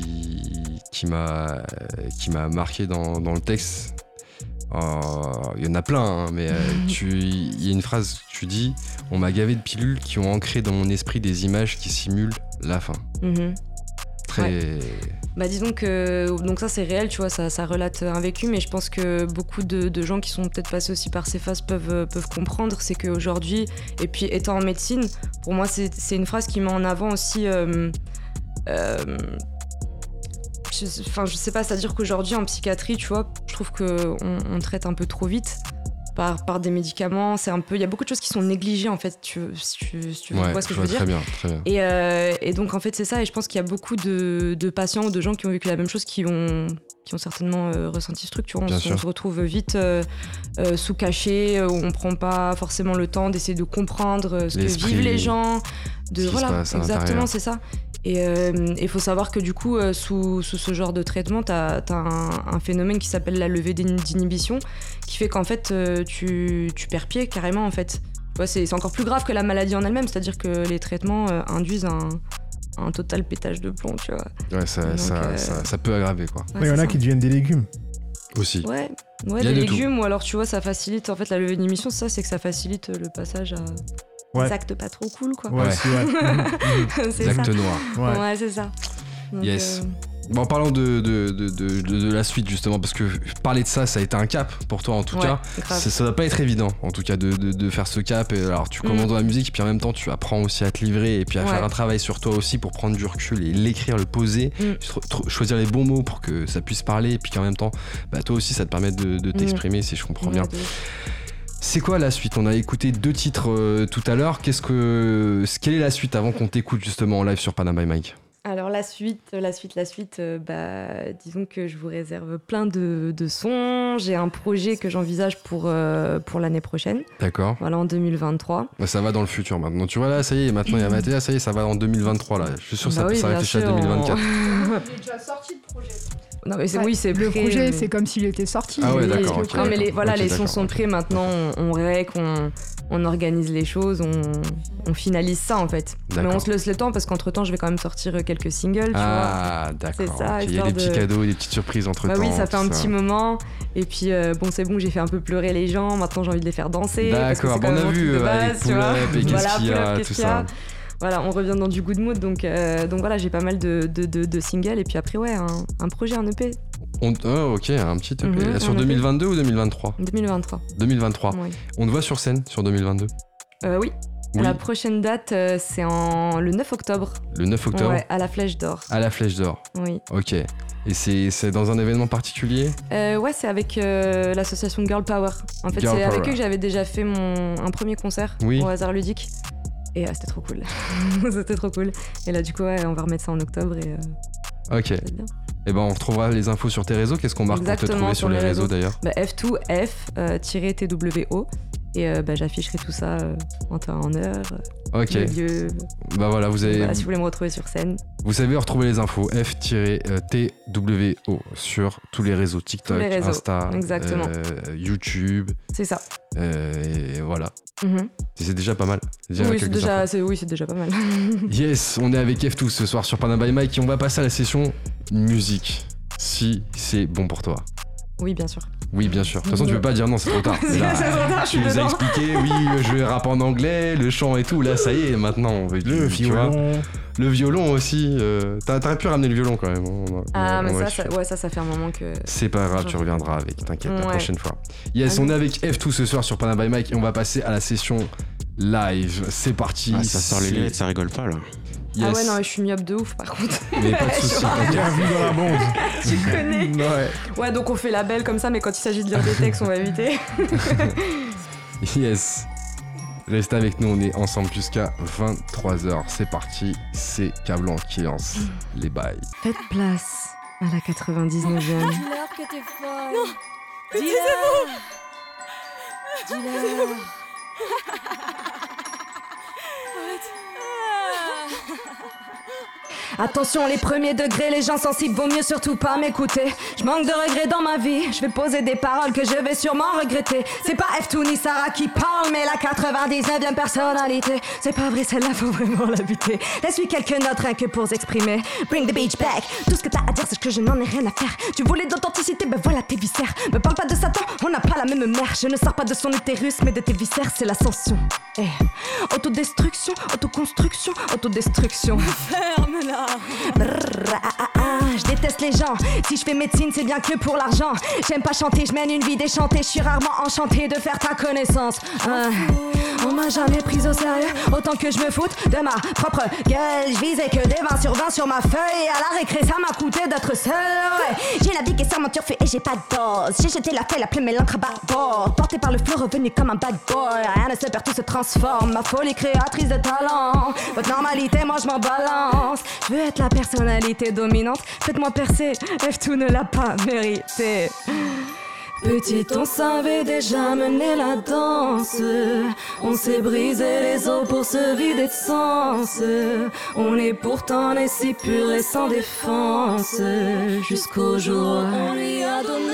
m'a marqué dans le texte. Il y en a plein, hein, mais il y a une phrase, tu dis « On m'a gavé de pilules qui ont ancré dans mon esprit des images qui simulent la fin. » Ouais. Disons que donc ça c'est réel, tu vois, ça relate un vécu, mais je pense que beaucoup de gens qui sont peut-être passés aussi par ces phases peuvent comprendre, c'est qu'aujourd'hui, et puis étant en médecine, pour moi c'est une phrase qui met en avant aussi je sais pas, c'est-à-dire qu'aujourd'hui en psychiatrie, tu vois, je trouve qu'on traite un peu trop vite par des médicaments, c'est un peu... Il y a beaucoup de choses qui sont négligées, en fait, tu vois ce que je veux dire. Très bien. Et donc, en fait, c'est ça, et je pense qu'il y a beaucoup de patients ou de gens qui ont vécu la même chose, qui ont certainement ressenti ce truc, tu vois. On se retrouve vite sous cachet, où on prend pas forcément le temps d'essayer de comprendre ce que vivent les gens. Voilà, exactement, c'est ça. Et il faut savoir que du coup, sous ce genre de traitement, t'as un phénomène qui s'appelle la levée d'inhibition, qui fait qu'en fait, tu perds pied carrément en fait. Tu vois, c'est encore plus grave que la maladie en elle-même, c'est-à-dire que les traitements induisent un total pétage de plomb, tu vois. Ouais, ça peut aggraver quoi. Ouais, il y en a qui deviennent des légumes. Aussi. Ouais des légumes, tout. Ou alors tu vois, ça facilite en fait la levée d'inhibition, c'est que ça facilite le passage à... Ouais. Des actes pas trop cool quoi. Ouais, c'est vrai. Des actes noirs. Ouais, c'est ça. Donc, yes. En parlant de la suite justement, parce que parler de ça a été un cap pour toi en tout cas. Ça doit pas être évident en tout cas de faire ce cap. Et alors tu commences dans la musique et puis en même temps tu apprends aussi à te livrer et puis à faire un travail sur toi aussi pour prendre du recul et l'écrire, le poser, choisir les bons mots pour que ça puisse parler et puis qu'en même temps toi aussi ça te permette de t'exprimer, si je comprends bien. C'est quoi la suite ? On a écouté 2 titres tout à l'heure. Quelle est la suite avant qu'on t'écoute justement en live sur Panam by Mike ? Alors Alors la suite, disons que je vous réserve plein de sons. J'ai un projet que j'envisage pour l'année prochaine. D'accord. Voilà, en 2023. Bah, ça va dans le futur maintenant. Tu vois là, ça y est, maintenant il y a Mathéa, ça y est, ça va en 2023 là. Je suis sûr que ça peut s'arrêter chez 2024. Il est déjà sorti le projet. Non, mais c'est, ouais, oui, c'est le prêt, projet, c'est comme s'il était sorti. Ah ouais, d'accord. Okay, non, mais les sons sont prêts maintenant. On rec, on organise les choses, on finalise ça en fait. D'accord. Mais on se laisse le temps parce qu'entre temps, je vais quand même sortir quelques singles. Ah, tu vois. D'accord. C'est ça, okay. Il y a des petits cadeaux, des petites surprises entre temps. Bah oui, ça fait un petit moment. Et puis c'est bon, j'ai fait un peu pleurer les gens. Maintenant, j'ai envie de les faire danser. D'accord. Bon, on a vu avec Pull Up et Qu'est-ce qu'il y a, tout ça. Voilà, on revient dans du good mood, donc voilà, j'ai pas mal de singles, et puis après, ouais, un projet, un EP. Un petit EP. Mmh, sur 2022 EP. Ou 2023 ? 2023. 2023. Oui. On te voit sur scène sur 2022 ? Oui. La prochaine date, c'est le 9 octobre. Le 9 octobre ? Ouais, à la Flèche d'Or. À la Flèche d'Or. Oui. Ok. Et c'est dans un événement particulier ? Ouais, c'est avec l'association Girl Power. En fait, avec eux que j'avais déjà fait un premier concert au Hasard Ludique. Et c'était trop cool. Et là, du coup, on va remettre ça en octobre. Ok. Et on retrouvera les infos sur tes réseaux. Qu'est-ce qu'on marque pour te trouver sur les réseaux d'ailleurs ? F2, F-TWO. Et j'afficherai tout ça en temps et en heure. Ok. Les lieux. Voilà, vous avez. Voilà, si vous voulez me retrouver sur scène. Vous savez retrouver les infos F-TWO sur tous les réseaux TikTok, Insta, YouTube. C'est ça. Et voilà. Mm-hmm. C'est déjà pas mal. C'est déjà pas mal. Yes, on est avec F2 ce soir sur Panam by Mike et on va passer à la session musique. Si c'est bon pour toi. Oui, bien sûr. De toute façon, tu peux pas dire non, c'est trop tard. Tu nous as expliqué, je vais rapper en anglais, le chant et tout. Là, ça y est, maintenant, on veut le violon. Le violon aussi. T'aurais pu ramener le violon quand même. Ça fait un moment que. C'est pas grave, tu reviendras avec, t'inquiète, la prochaine fois. Yes, on est avec F2 ce soir sur Panam by Mike et on va passer à la session live. C'est parti. Ah, ça sort les lunettes, ça rigole pas là. Yes. Ah ouais, non, je suis myope de ouf par contre. Mais pas de soucis, bien vu dans la bande. Tu connais. Ouais, donc on fait la belle comme ça, mais quand il s'agit de lire des textes, on va éviter. Yes. Restez avec nous, on est ensemble jusqu'à 23h. C'est parti, c'est Cablan qui lance les bails. Faites place à la 99e. Dis-leur que t'es folle. Non, dis-leur. Attention, les premiers degrés, les gens sensibles, vaut mieux surtout pas m'écouter. Je manque de regrets dans ma vie, je vais poser des paroles que je vais sûrement regretter. C'est pas F2 ni Sarah qui parle, mais la 99e personnalité. C'est pas vrai, celle-là, faut vraiment la buter. Laisse-lui quelques notes, rien que pour s'exprimer. Bring the beach back. Tout ce que t'as à dire, c'est que je n'en ai rien à faire. Tu voulais d'authenticité, voilà tes viscères. Me parle pas de Satan, on n'a pas la même mère. Je ne sors pas de son utérus, mais de tes viscères, c'est l'ascension. Hey. Autodestruction, autoconstruction, autodestruction. Ferme-la. Je déteste les gens. Si je fais médecine, c'est bien que pour l'argent. J'aime pas chanter, je mène une vie déchantée. Je suis rarement enchantée de faire ta connaissance. On m'a jamais prise au sérieux, autant que je me foute de ma propre gueule. Je visais que des 20 sur 20 sur ma feuille. Et à la récré, ça m'a coûté d'être seule. J'ai navigué sur mon turfu et j'ai pas de dose. J'ai jeté la feuille, la plume et l'encre bâbord. Porté par le flot, revenu comme un bad boy. Rien ne se perd, tout se transforme. Ma folie créatrice de talent. Votre normalité, moi je m'en balance. Je veux être la personnalité dominante. Faites-moi percer, F2 ne l'a pas mérité. Petite, on savait déjà mener la danse. On s'est brisé les os pour se vider de sens. On est pourtant nés si purs et sans défense. Jusqu'au jour on lui a donné.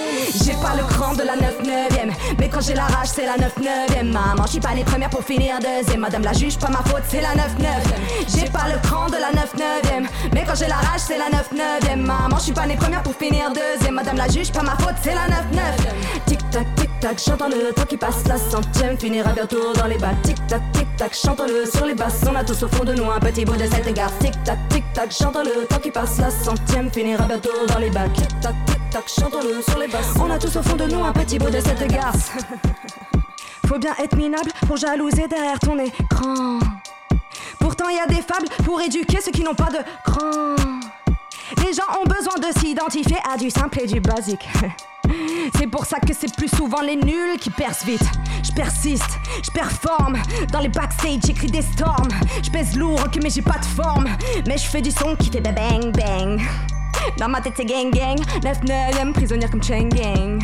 J'ai pas le cran de la 9/9e, mais quand j'ai la rage c'est la 9/9e. Maman, j'suis pas les premières pour finir deuxième. Madame la juge, pas ma faute, c'est la 9/9e. J'ai pas le cran de la 9/9e, mais quand j'ai la rage c'est la 9/9e. Maman, j'suis pas les premières pour finir deuxième. Madame la juge, pas ma faute, c'est la 9/9e. Tic-tac, tic-tac, j'entends le temps qui passe, la 100e finira bientôt dans les bas. Tic-tac, tic-tac, chantons-le sur les basses, on a tous au fond de nous un petit bout de cet égard. Tic-tac, tic-tac, j'entends le temps qui passe, la 100e finira bientôt dans les bas. Tic-tac, tic-tac, chantons-le sur les basses, on a tous au fond de nous un petit bout de cet égard. Faut bien être minable pour jalouser derrière ton écran. Pourtant y a des fables pour éduquer ceux qui n'ont pas de cran. Les gens ont besoin de s'identifier à du simple et du basique. C'est pour ça que c'est plus souvent les nuls qui percent vite. Je persiste, je performe. Dans les backstage, j'écris des storms. Je pèse lourd, ok, mais j'ai pas de forme. Mais je fais du son qui fait ba bang bang. Dans ma tête, c'est gang gang. 9-9ème, prisonnière comme chain gang.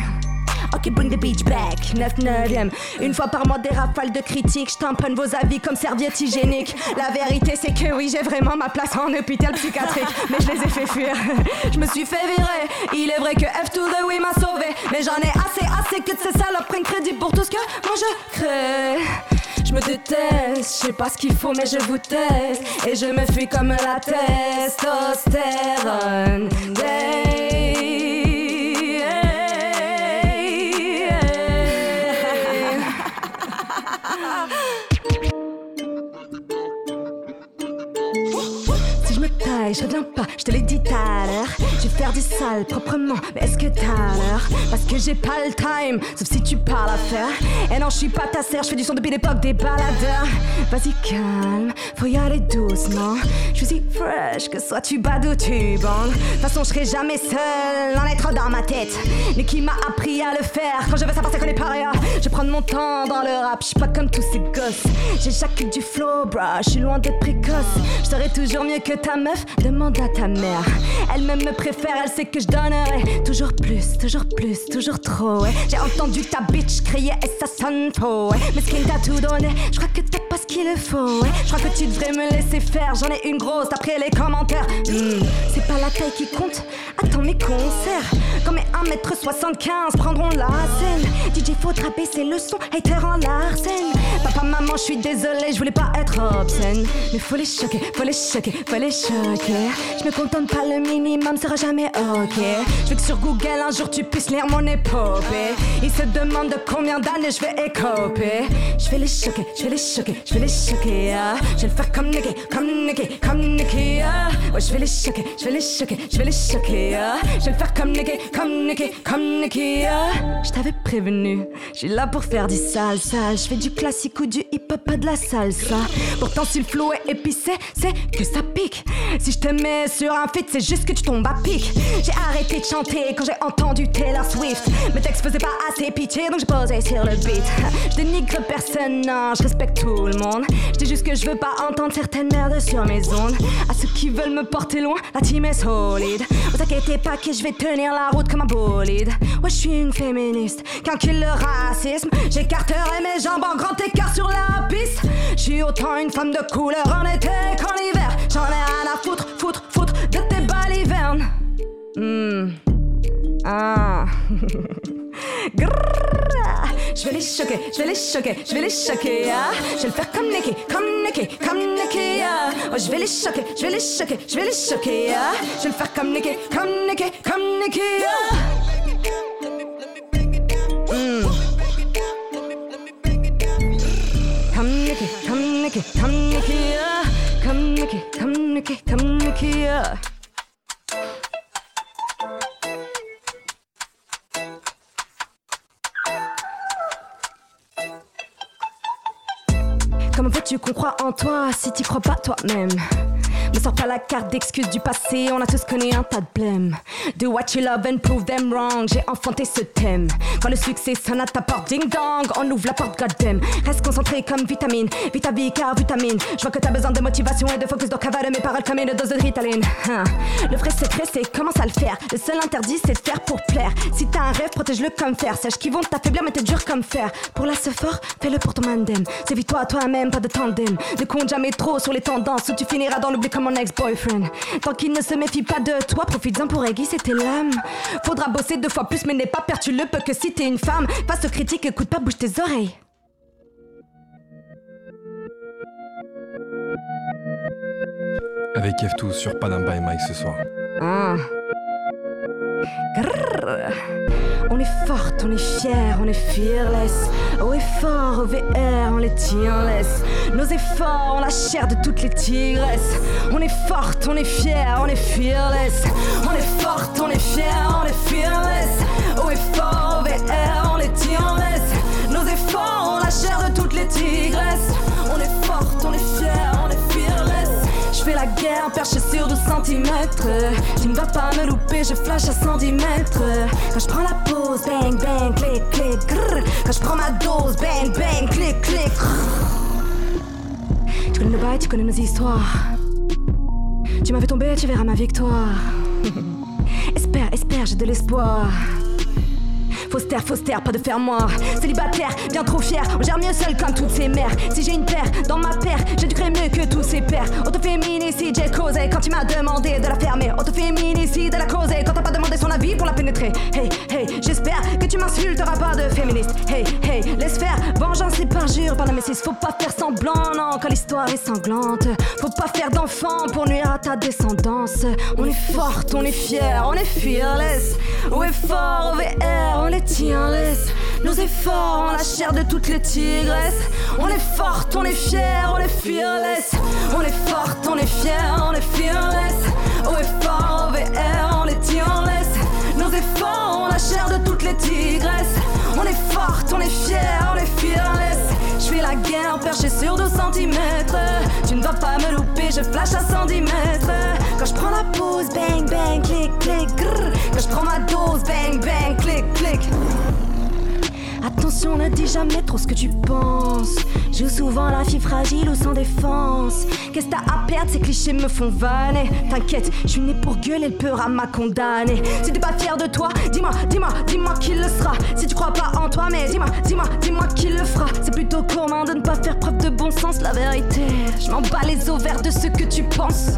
Ok, bring the beach back, 9-9ème. Une fois par mois des rafales de critiques. Je tamponne vos avis comme serviette hygiénique. La vérité c'est que oui, j'ai vraiment ma place en hôpital psychiatrique. Mais je les ai fait fuir, je me suis fait virer. Il est vrai que F2 oui m'a sauvé. Mais j'en ai assez que de ces salopes prennent crédit pour tout ce que moi je crée. Je me déteste, je sais pas ce qu'il faut mais je vous teste. Et je me fuis comme la testostérone. Je reviens pas, je te l'ai dit tout à l'heure. Je vais faire du sale proprement, mais est-ce que t'as l'heure? Parce que j'ai pas le time, sauf si tu parles à faire. Et non, je suis pas ta sœur, je fais du son depuis l'époque des baladeurs. Vas-y, calme, faut y aller doucement. Je suis si fresh que soit tu bades ou tu bandes. De toute façon, je serai jamais seule, en être dans ma tête. Mais qui m'a appris à le faire? Quand je veux savoir, ça connaît pas rien. Je prends mon temps dans le rap, je suis pas comme tous ces gosses. J'ai chaque du flow, bruh, je suis loin d'être précoce. Je serai toujours mieux que ta meuf. Demande à ta mère, elle-même me préfère, elle sait que je donnerai toujours plus, toujours plus, toujours trop. Ouais. J'ai entendu ta bitch crier et ça sonne faux. Ouais. Mais ce qu'il t'a tout donné, je crois que t'as pas ce qu'il faut. Ouais. Je crois que tu devrais me laisser faire, j'en ai une grosse d'après les commentaires. C'est pas la taille qui compte, attends mes concerts. Quand mes 1m75 prendront la scène. DJ faudra baisser le son, hater en larsen. Papa, maman, je suis désolée, je voulais pas être obscène. Mais faut les choquer, faut les choquer, faut les choquer. Je me contente pas, le minimum sera jamais ok. Je veux que sur Google un jour tu puisses lire mon épopée. Ils se demandent de combien d'années je vais écoper. Je vais les choquer, je vais les choquer, je vais les choquer. Yeah. Je vais le faire comme Nicki, comme Nicki, comme Nicki. Yeah. Ouais, je vais les choquer, je vais les choquer, je vais les choquer. Yeah. Je vais le faire comme Nicki, comme Nicki, comme Nicki. Yeah. Je t'avais prévenu, je suis là pour faire du salsa. Je fais du classique ou du hip-hop, pas de la salsa. Pourtant si le flow est épicé, c'est que ça pique. Si je te mets sur un feat, c'est juste que tu tombes à pic. J'ai arrêté de chanter quand j'ai entendu Taylor Swift. Mes textes faisaient pas assez pitié, donc j'ai posé sur le beat. Je dénigre personne, non, je respecte tout le monde. Je dis juste que je veux pas entendre certaines merdes sur mes ondes. À ceux qui veulent me porter loin, la team est solide. Vous inquiétez pas que je vais tenir la route comme un bolide. Ouais, je suis une féministe, qu'incule le racisme. J'écarterai mes jambes en grand écart sur la piste. Je suis autant une femme de couleur en été qu'en hiver. J'en ai rien à foutre. Foutre de tes balivernes. Je vais les choquer, je vais les choquer, je vais les choquer. Yeah. Je vais le faire comme Nicki, comme Nicki, comme Nicki. Yeah. Oh, je vais les choquer, je vais les choquer, je vais les choquer. Yeah. Je vais le faire comme Nicki, comme Nicki, comme Nicki. Yeah. Comme Nicki, comme Nicki, comme Nicki. Yeah. Come Nicki, come Nicki, come Nicki, yeah. Comment veux-tu qu'on croit en toi si t'y crois pas toi-même? Ne sors pas la carte d'excuses du passé, on a tous connu un tas de blême. Do what you love and prove them wrong, j'ai enfanté ce thème. Quand le succès sonne à ta porte, ding dong, on ouvre la porte, goddamn. Reste concentré comme vitamine, vitabi car vitamine. Je vois que t'as besoin de motivation et de focus, donc avale mes paroles comme une dose de Ritaline. Le vrai secret c'est commence à le faire, le seul interdit c'est de faire pour plaire. Si t'as un rêve, protège-le comme fer, sache qu'ils vont t'affaiblir mais t'es dur comme fer. Pour la fort, fais-le pour ton mandem, c'est vie toi à toi-même, pas de tandem. Ne compte jamais trop sur les tendances où tu finiras dans l'oubli comme mon ex-boyfriend. Tant qu'il ne se méfie pas de toi, profites-en pour aiguiser tes lames. Faudra bosser 2 fois plus, mais n'aie pas peur, tu le peux que si t'es une femme. Face aux critiques, écoute pas, bouge tes oreilles. Avec F2 sur Panam by Mike ce soir. On est forte, on est fière, on est fearless. Au effort, au VR, on les tient laisse. Nos efforts, on la chair de toutes les tigresses. On est forte, on est fière, on est fearless. On est forte, on est fière, on est fearless. Au effort, au VR, on les tient laisse. Nos efforts, on la chair de toutes les tigresses. On est forte, on est fière, on est fearless. Je Je fais la guerre perché sur 12 cm. Tu ne vas pas me louper, je flash à 110 mètres. Quand je prends la pause, bang bang, clic clic. Quand je prends ma dose, bang bang, clic clic. Tu connais le bail, tu connais nos histoires. Tu m'as vu tomber, tu verras ma victoire. Espère, espère, j'ai de l'espoir. Faustère, pas de faire moi. Célibataire, bien trop fier. On gère mieux seul comme toutes ces mères. Si j'ai une terre dans ma paire, j'ai du crème mieux que tous ces pères. Autoféminicide, j'ai causé quand tu m'as demandé de la fermer. Autoféminicide, elle a causé quand t'as pas demandé son avis pour la pénétrer. Hey, hey, j'espère que tu m'insulteras pas de féministe. Hey, hey, laisse faire. Vengeance et parjure par la Messie. Faut pas faire semblant, non, quand l'histoire est sanglante. Faut pas faire d'enfant pour nuire à ta descendance. On est forte, on est fière, on est fearless. Où est fort, OVR, on les tiens, laisse nos efforts, on la chair de toutes les tigresses. On est forte, on est fière, on est fearless. On est forte, on est fière, on est fearless. O est fort, O VR, on les tiens, laisse nos efforts, on la chair de toutes les tigresses. On est forte, on est fière, on est fearless. Je fais la guerre perché sur 12 cm. Tu ne vas pas me louper, je flash à 110 mètres. Quand je prends la pause, bang bang, clic clic. Quand je prends ma dose, bang bang, clic clic. Attention, ne dis jamais trop ce que tu penses. Joue souvent la fille fragile ou sans défense. Qu'est-ce t'as à perdre, ces clichés me font vanner. T'inquiète, je suis née pour gueuler, le peur à m'a condamné. Si t'es pas fier de toi, dis-moi, dis-moi, dis-moi qui le sera. Si tu crois pas en toi, mais dis-moi, dis-moi, dis-moi qui le fera. C'est plutôt commun de ne pas faire preuve de bon sens, la vérité. Je m'en bats les ovaires de ce que tu penses.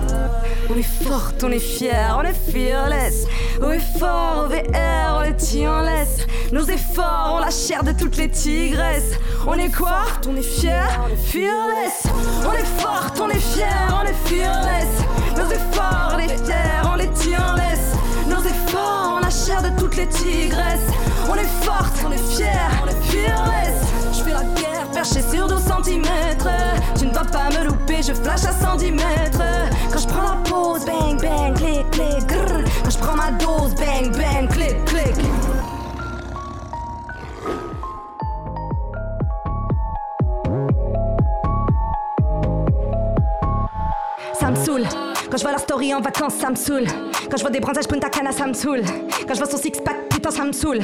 On est forte, on est fière, on est fearless. On est fort, OVR, on les tient, laisse nos efforts, on la cherche de toutes les tigresses. On est quoi ? On est fiers, fearless. On est forte, on est fiers, on est fearless. Nos efforts, on est fiers, on les tient, laisse nos efforts, on la chair de toutes les tigresses. On est forte, on est fiers, on est fearless. Je fais la guerre perché sur 12 cm. Tu ne vas pas me louper, je flash à 110 mètres. Quand je prends la pause, bang bang, clic clic. Quand je prends ma dose, bang bang, clic clic. Quand je vois leur story en vacances, ça me saoule. Quand je vois des bronzages Punta Cana, ça me saoule. Quand je vois son six-pack, putain, ça me saoule.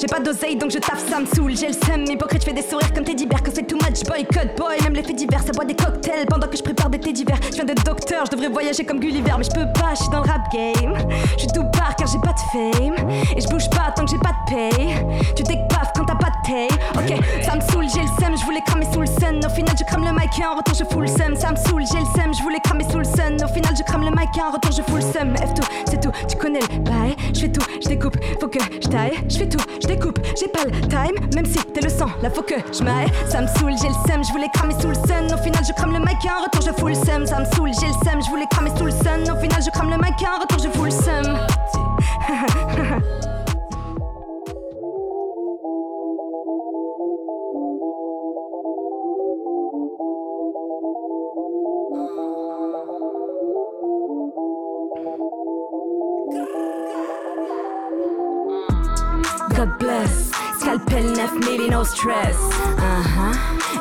J'ai pas d'oseille, donc je taffe, ça me saoule. J'ai le seum, hypocrite, je fais des sourires comme Teddy Bear. Quand c'est too much, boycott, boy, même les faits divers. Ça boit des cocktails pendant que je prépare des Teddy Bear. Je viens d'être docteur, je devrais voyager comme Gulliver. Mais je peux pas, je suis dans le rap game. Je suis tout barre car j'ai pas de fame. Et je bouge pas tant que j'ai pas de paye. Tu t'écpaves quand t'as pas de taille. Ok, ça me saoule, j'ai le seum, je voulais cramer sous le sun. Au final, je crame le mic et en retour, je fous le seum. Ça me saoule, j'ai le seum, je voulais cramer sous le sun. Au final, je crame le mic et en retour, je fous le seum. F2, c'est tout, tu connais le bail. Je fais tout, je découpe, faut que je taille. Je fais tout, je découpe, j'ai pas le time. Même si t'es le sang, là faut que je m'aille. Ça me saoule, j'ai le seum, je voulais cramer sous le sun. Au final, je crame le mic et en retour, je fous le seum. Ça me saoule, j'ai le seum, je voulais cramer sous le sun. Au final, je crame le mic et en retour, je fous le seum. God bless, scalpel neuf, maybe no stress.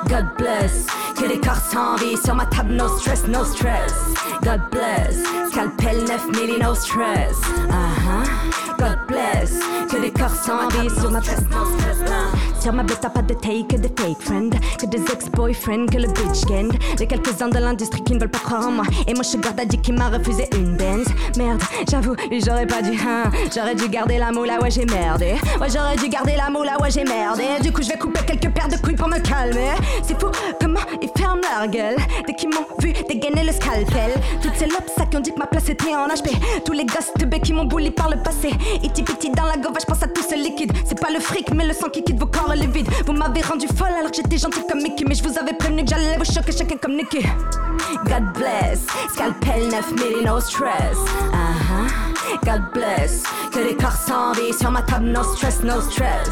God bless, que des corps sans vie sur ma table, no stress, no stress. God bless, scalpel neuf, maybe no stress. God bless, que des corps sans vie sur ma table, no stress. Sur ma blesse, t'as pas de take, que des fake friends, que des ex-boyfriends, que le bitch gang. Les quelques-uns de l'industrie qui ne veulent pas croire en moi. Et mon sugar daddy qui m'a refusé une Benz. Merde, j'avoue, j'aurais pas dû, hein. J'aurais dû garder la moula, ouais j'ai merdé. Ouais j'aurais dû garder la moula, ouais j'ai merdé. Du coup je vais couper quelques paires de couilles pour me calmer. C'est fou comment ils ferment leur gueule dès qu'ils m'ont vu dégainer le scalpel. Toutes ces lobes qui ont dit que ma place était en HP. Tous les gosses de B qui m'ont bully par le passé. Itty bitty dans la gova, je pense à tout ce liquide. C'est pas le fric mais le sang qui quitte vos corps. Les vides. Vous m'avez rendu folle alors que j'étais gentille comme Mickey. Mais je vous avais prévenu que j'allais vous choquer chacun comme Nicki. God bless, scalpel neuf, mais no stress. God bless, que les corps sans vie sur ma table, no stress, no stress.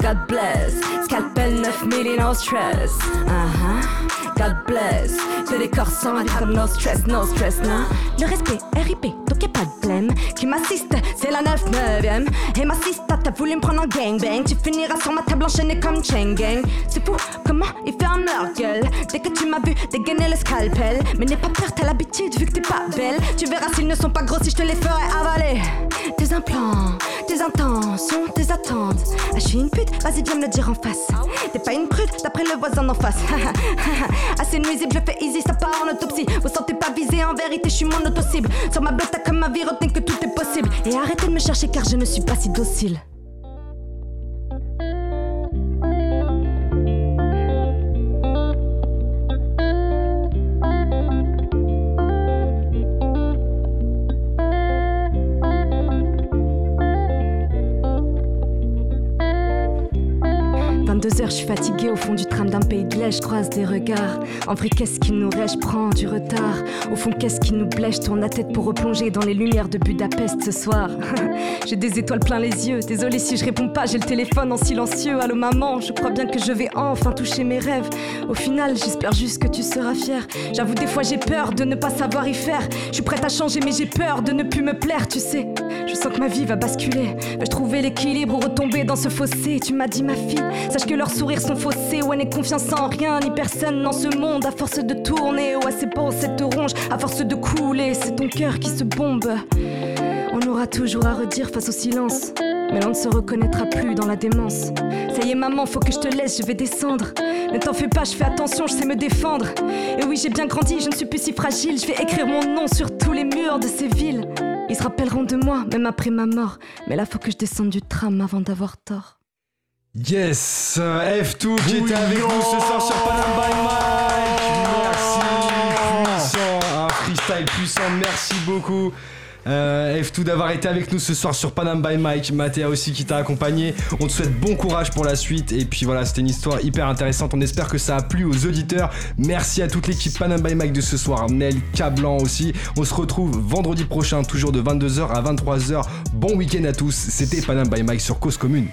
God bless, scalpel neuf, mais no stress. God bless, que les corps sans ma table, no stress, no stress, non. Le respect, RIP, donc y'a pas de blême. Qui m'assiste, c'est la 9-9ème. Et m'assiste à t'as voulu me prendre en gangbang. Tu finiras sur ma table enchaînée comme chain gang. C'est fou comment il fait un orgueil. Dès que tu m'as vu dégainer le scalpel. Mais n'aie pas peur, t'as l'habitude vu que t'es pas belle. Tu verras s'ils ne sont pas gros si je te les ferai avaler. Tes implants, tes intentions, tes attentes. Ah, je suis une pute, vas-y viens me le dire en face. T'es pas une prude, d'après le voisin d'en face. Assez nuisible, je fais easy, ça part en autopsie. Vous sentez pas visé, en vérité je suis mon auto-cible. Sur ma blotte t'as comme ma vie, retiens que tout est possible. Et arrêtez de me chercher car je ne suis pas si docile. Je suis fatiguée au fond du tram d'un pays de lait, je croise des regards. En vrai, qu'est-ce qui nous reste, je prends du retard. Au fond, qu'est-ce qui nous plaît, je tourne la tête pour replonger dans les lumières de Budapest ce soir. J'ai des étoiles plein les yeux, désolée si je réponds pas, j'ai le téléphone en silencieux. Allô maman, je crois bien que je vais enfin toucher mes rêves. Au final, j'espère juste que tu seras fière. J'avoue, des fois j'ai peur de ne pas savoir y faire. Je suis prête à changer, mais j'ai peur de ne plus me plaire, tu sais. Je sens que ma vie va basculer. Vais-je trouver l'équilibre ou retomber dans ce fossé? Tu m'as dit, ma fille, sache que leurs sourires sont faussés. Ouais, n'aie confiance en rien ni personne dans ce monde. À force de tourner, ouais, c'est beau cette orange. À force de couler, c'est ton cœur qui se bombe. On aura toujours à redire face au silence. Mais l'on ne se reconnaîtra plus dans la démence. Ça y est maman, faut que je te laisse, je vais descendre. Ne t'en fais pas, je fais attention, je sais me défendre. Et oui, j'ai bien grandi, je ne suis plus si fragile. Je vais écrire mon nom sur tous les murs de ces villes. Ils se rappelleront de moi, même après ma mort. Mais là, faut que je descende du tram avant d'avoir tort. Yes, F2 qui était avec nous ce soir sur Panam by Mike. Merci, puissant, un freestyle puissant, merci beaucoup. F2 d'avoir été avec nous ce soir sur Panam by Mike, Mathéa aussi qui t'a accompagné. On te souhaite bon courage pour la suite. Et puis voilà, c'était une histoire hyper intéressante. On espère que ça a plu aux auditeurs. Merci à toute l'équipe Panam by Mike de ce soir, Mel, Cablan aussi. On se retrouve vendredi prochain, toujours de 22h à 23h. Bon week-end à tous, c'était Panam by Mike sur Cause Commune.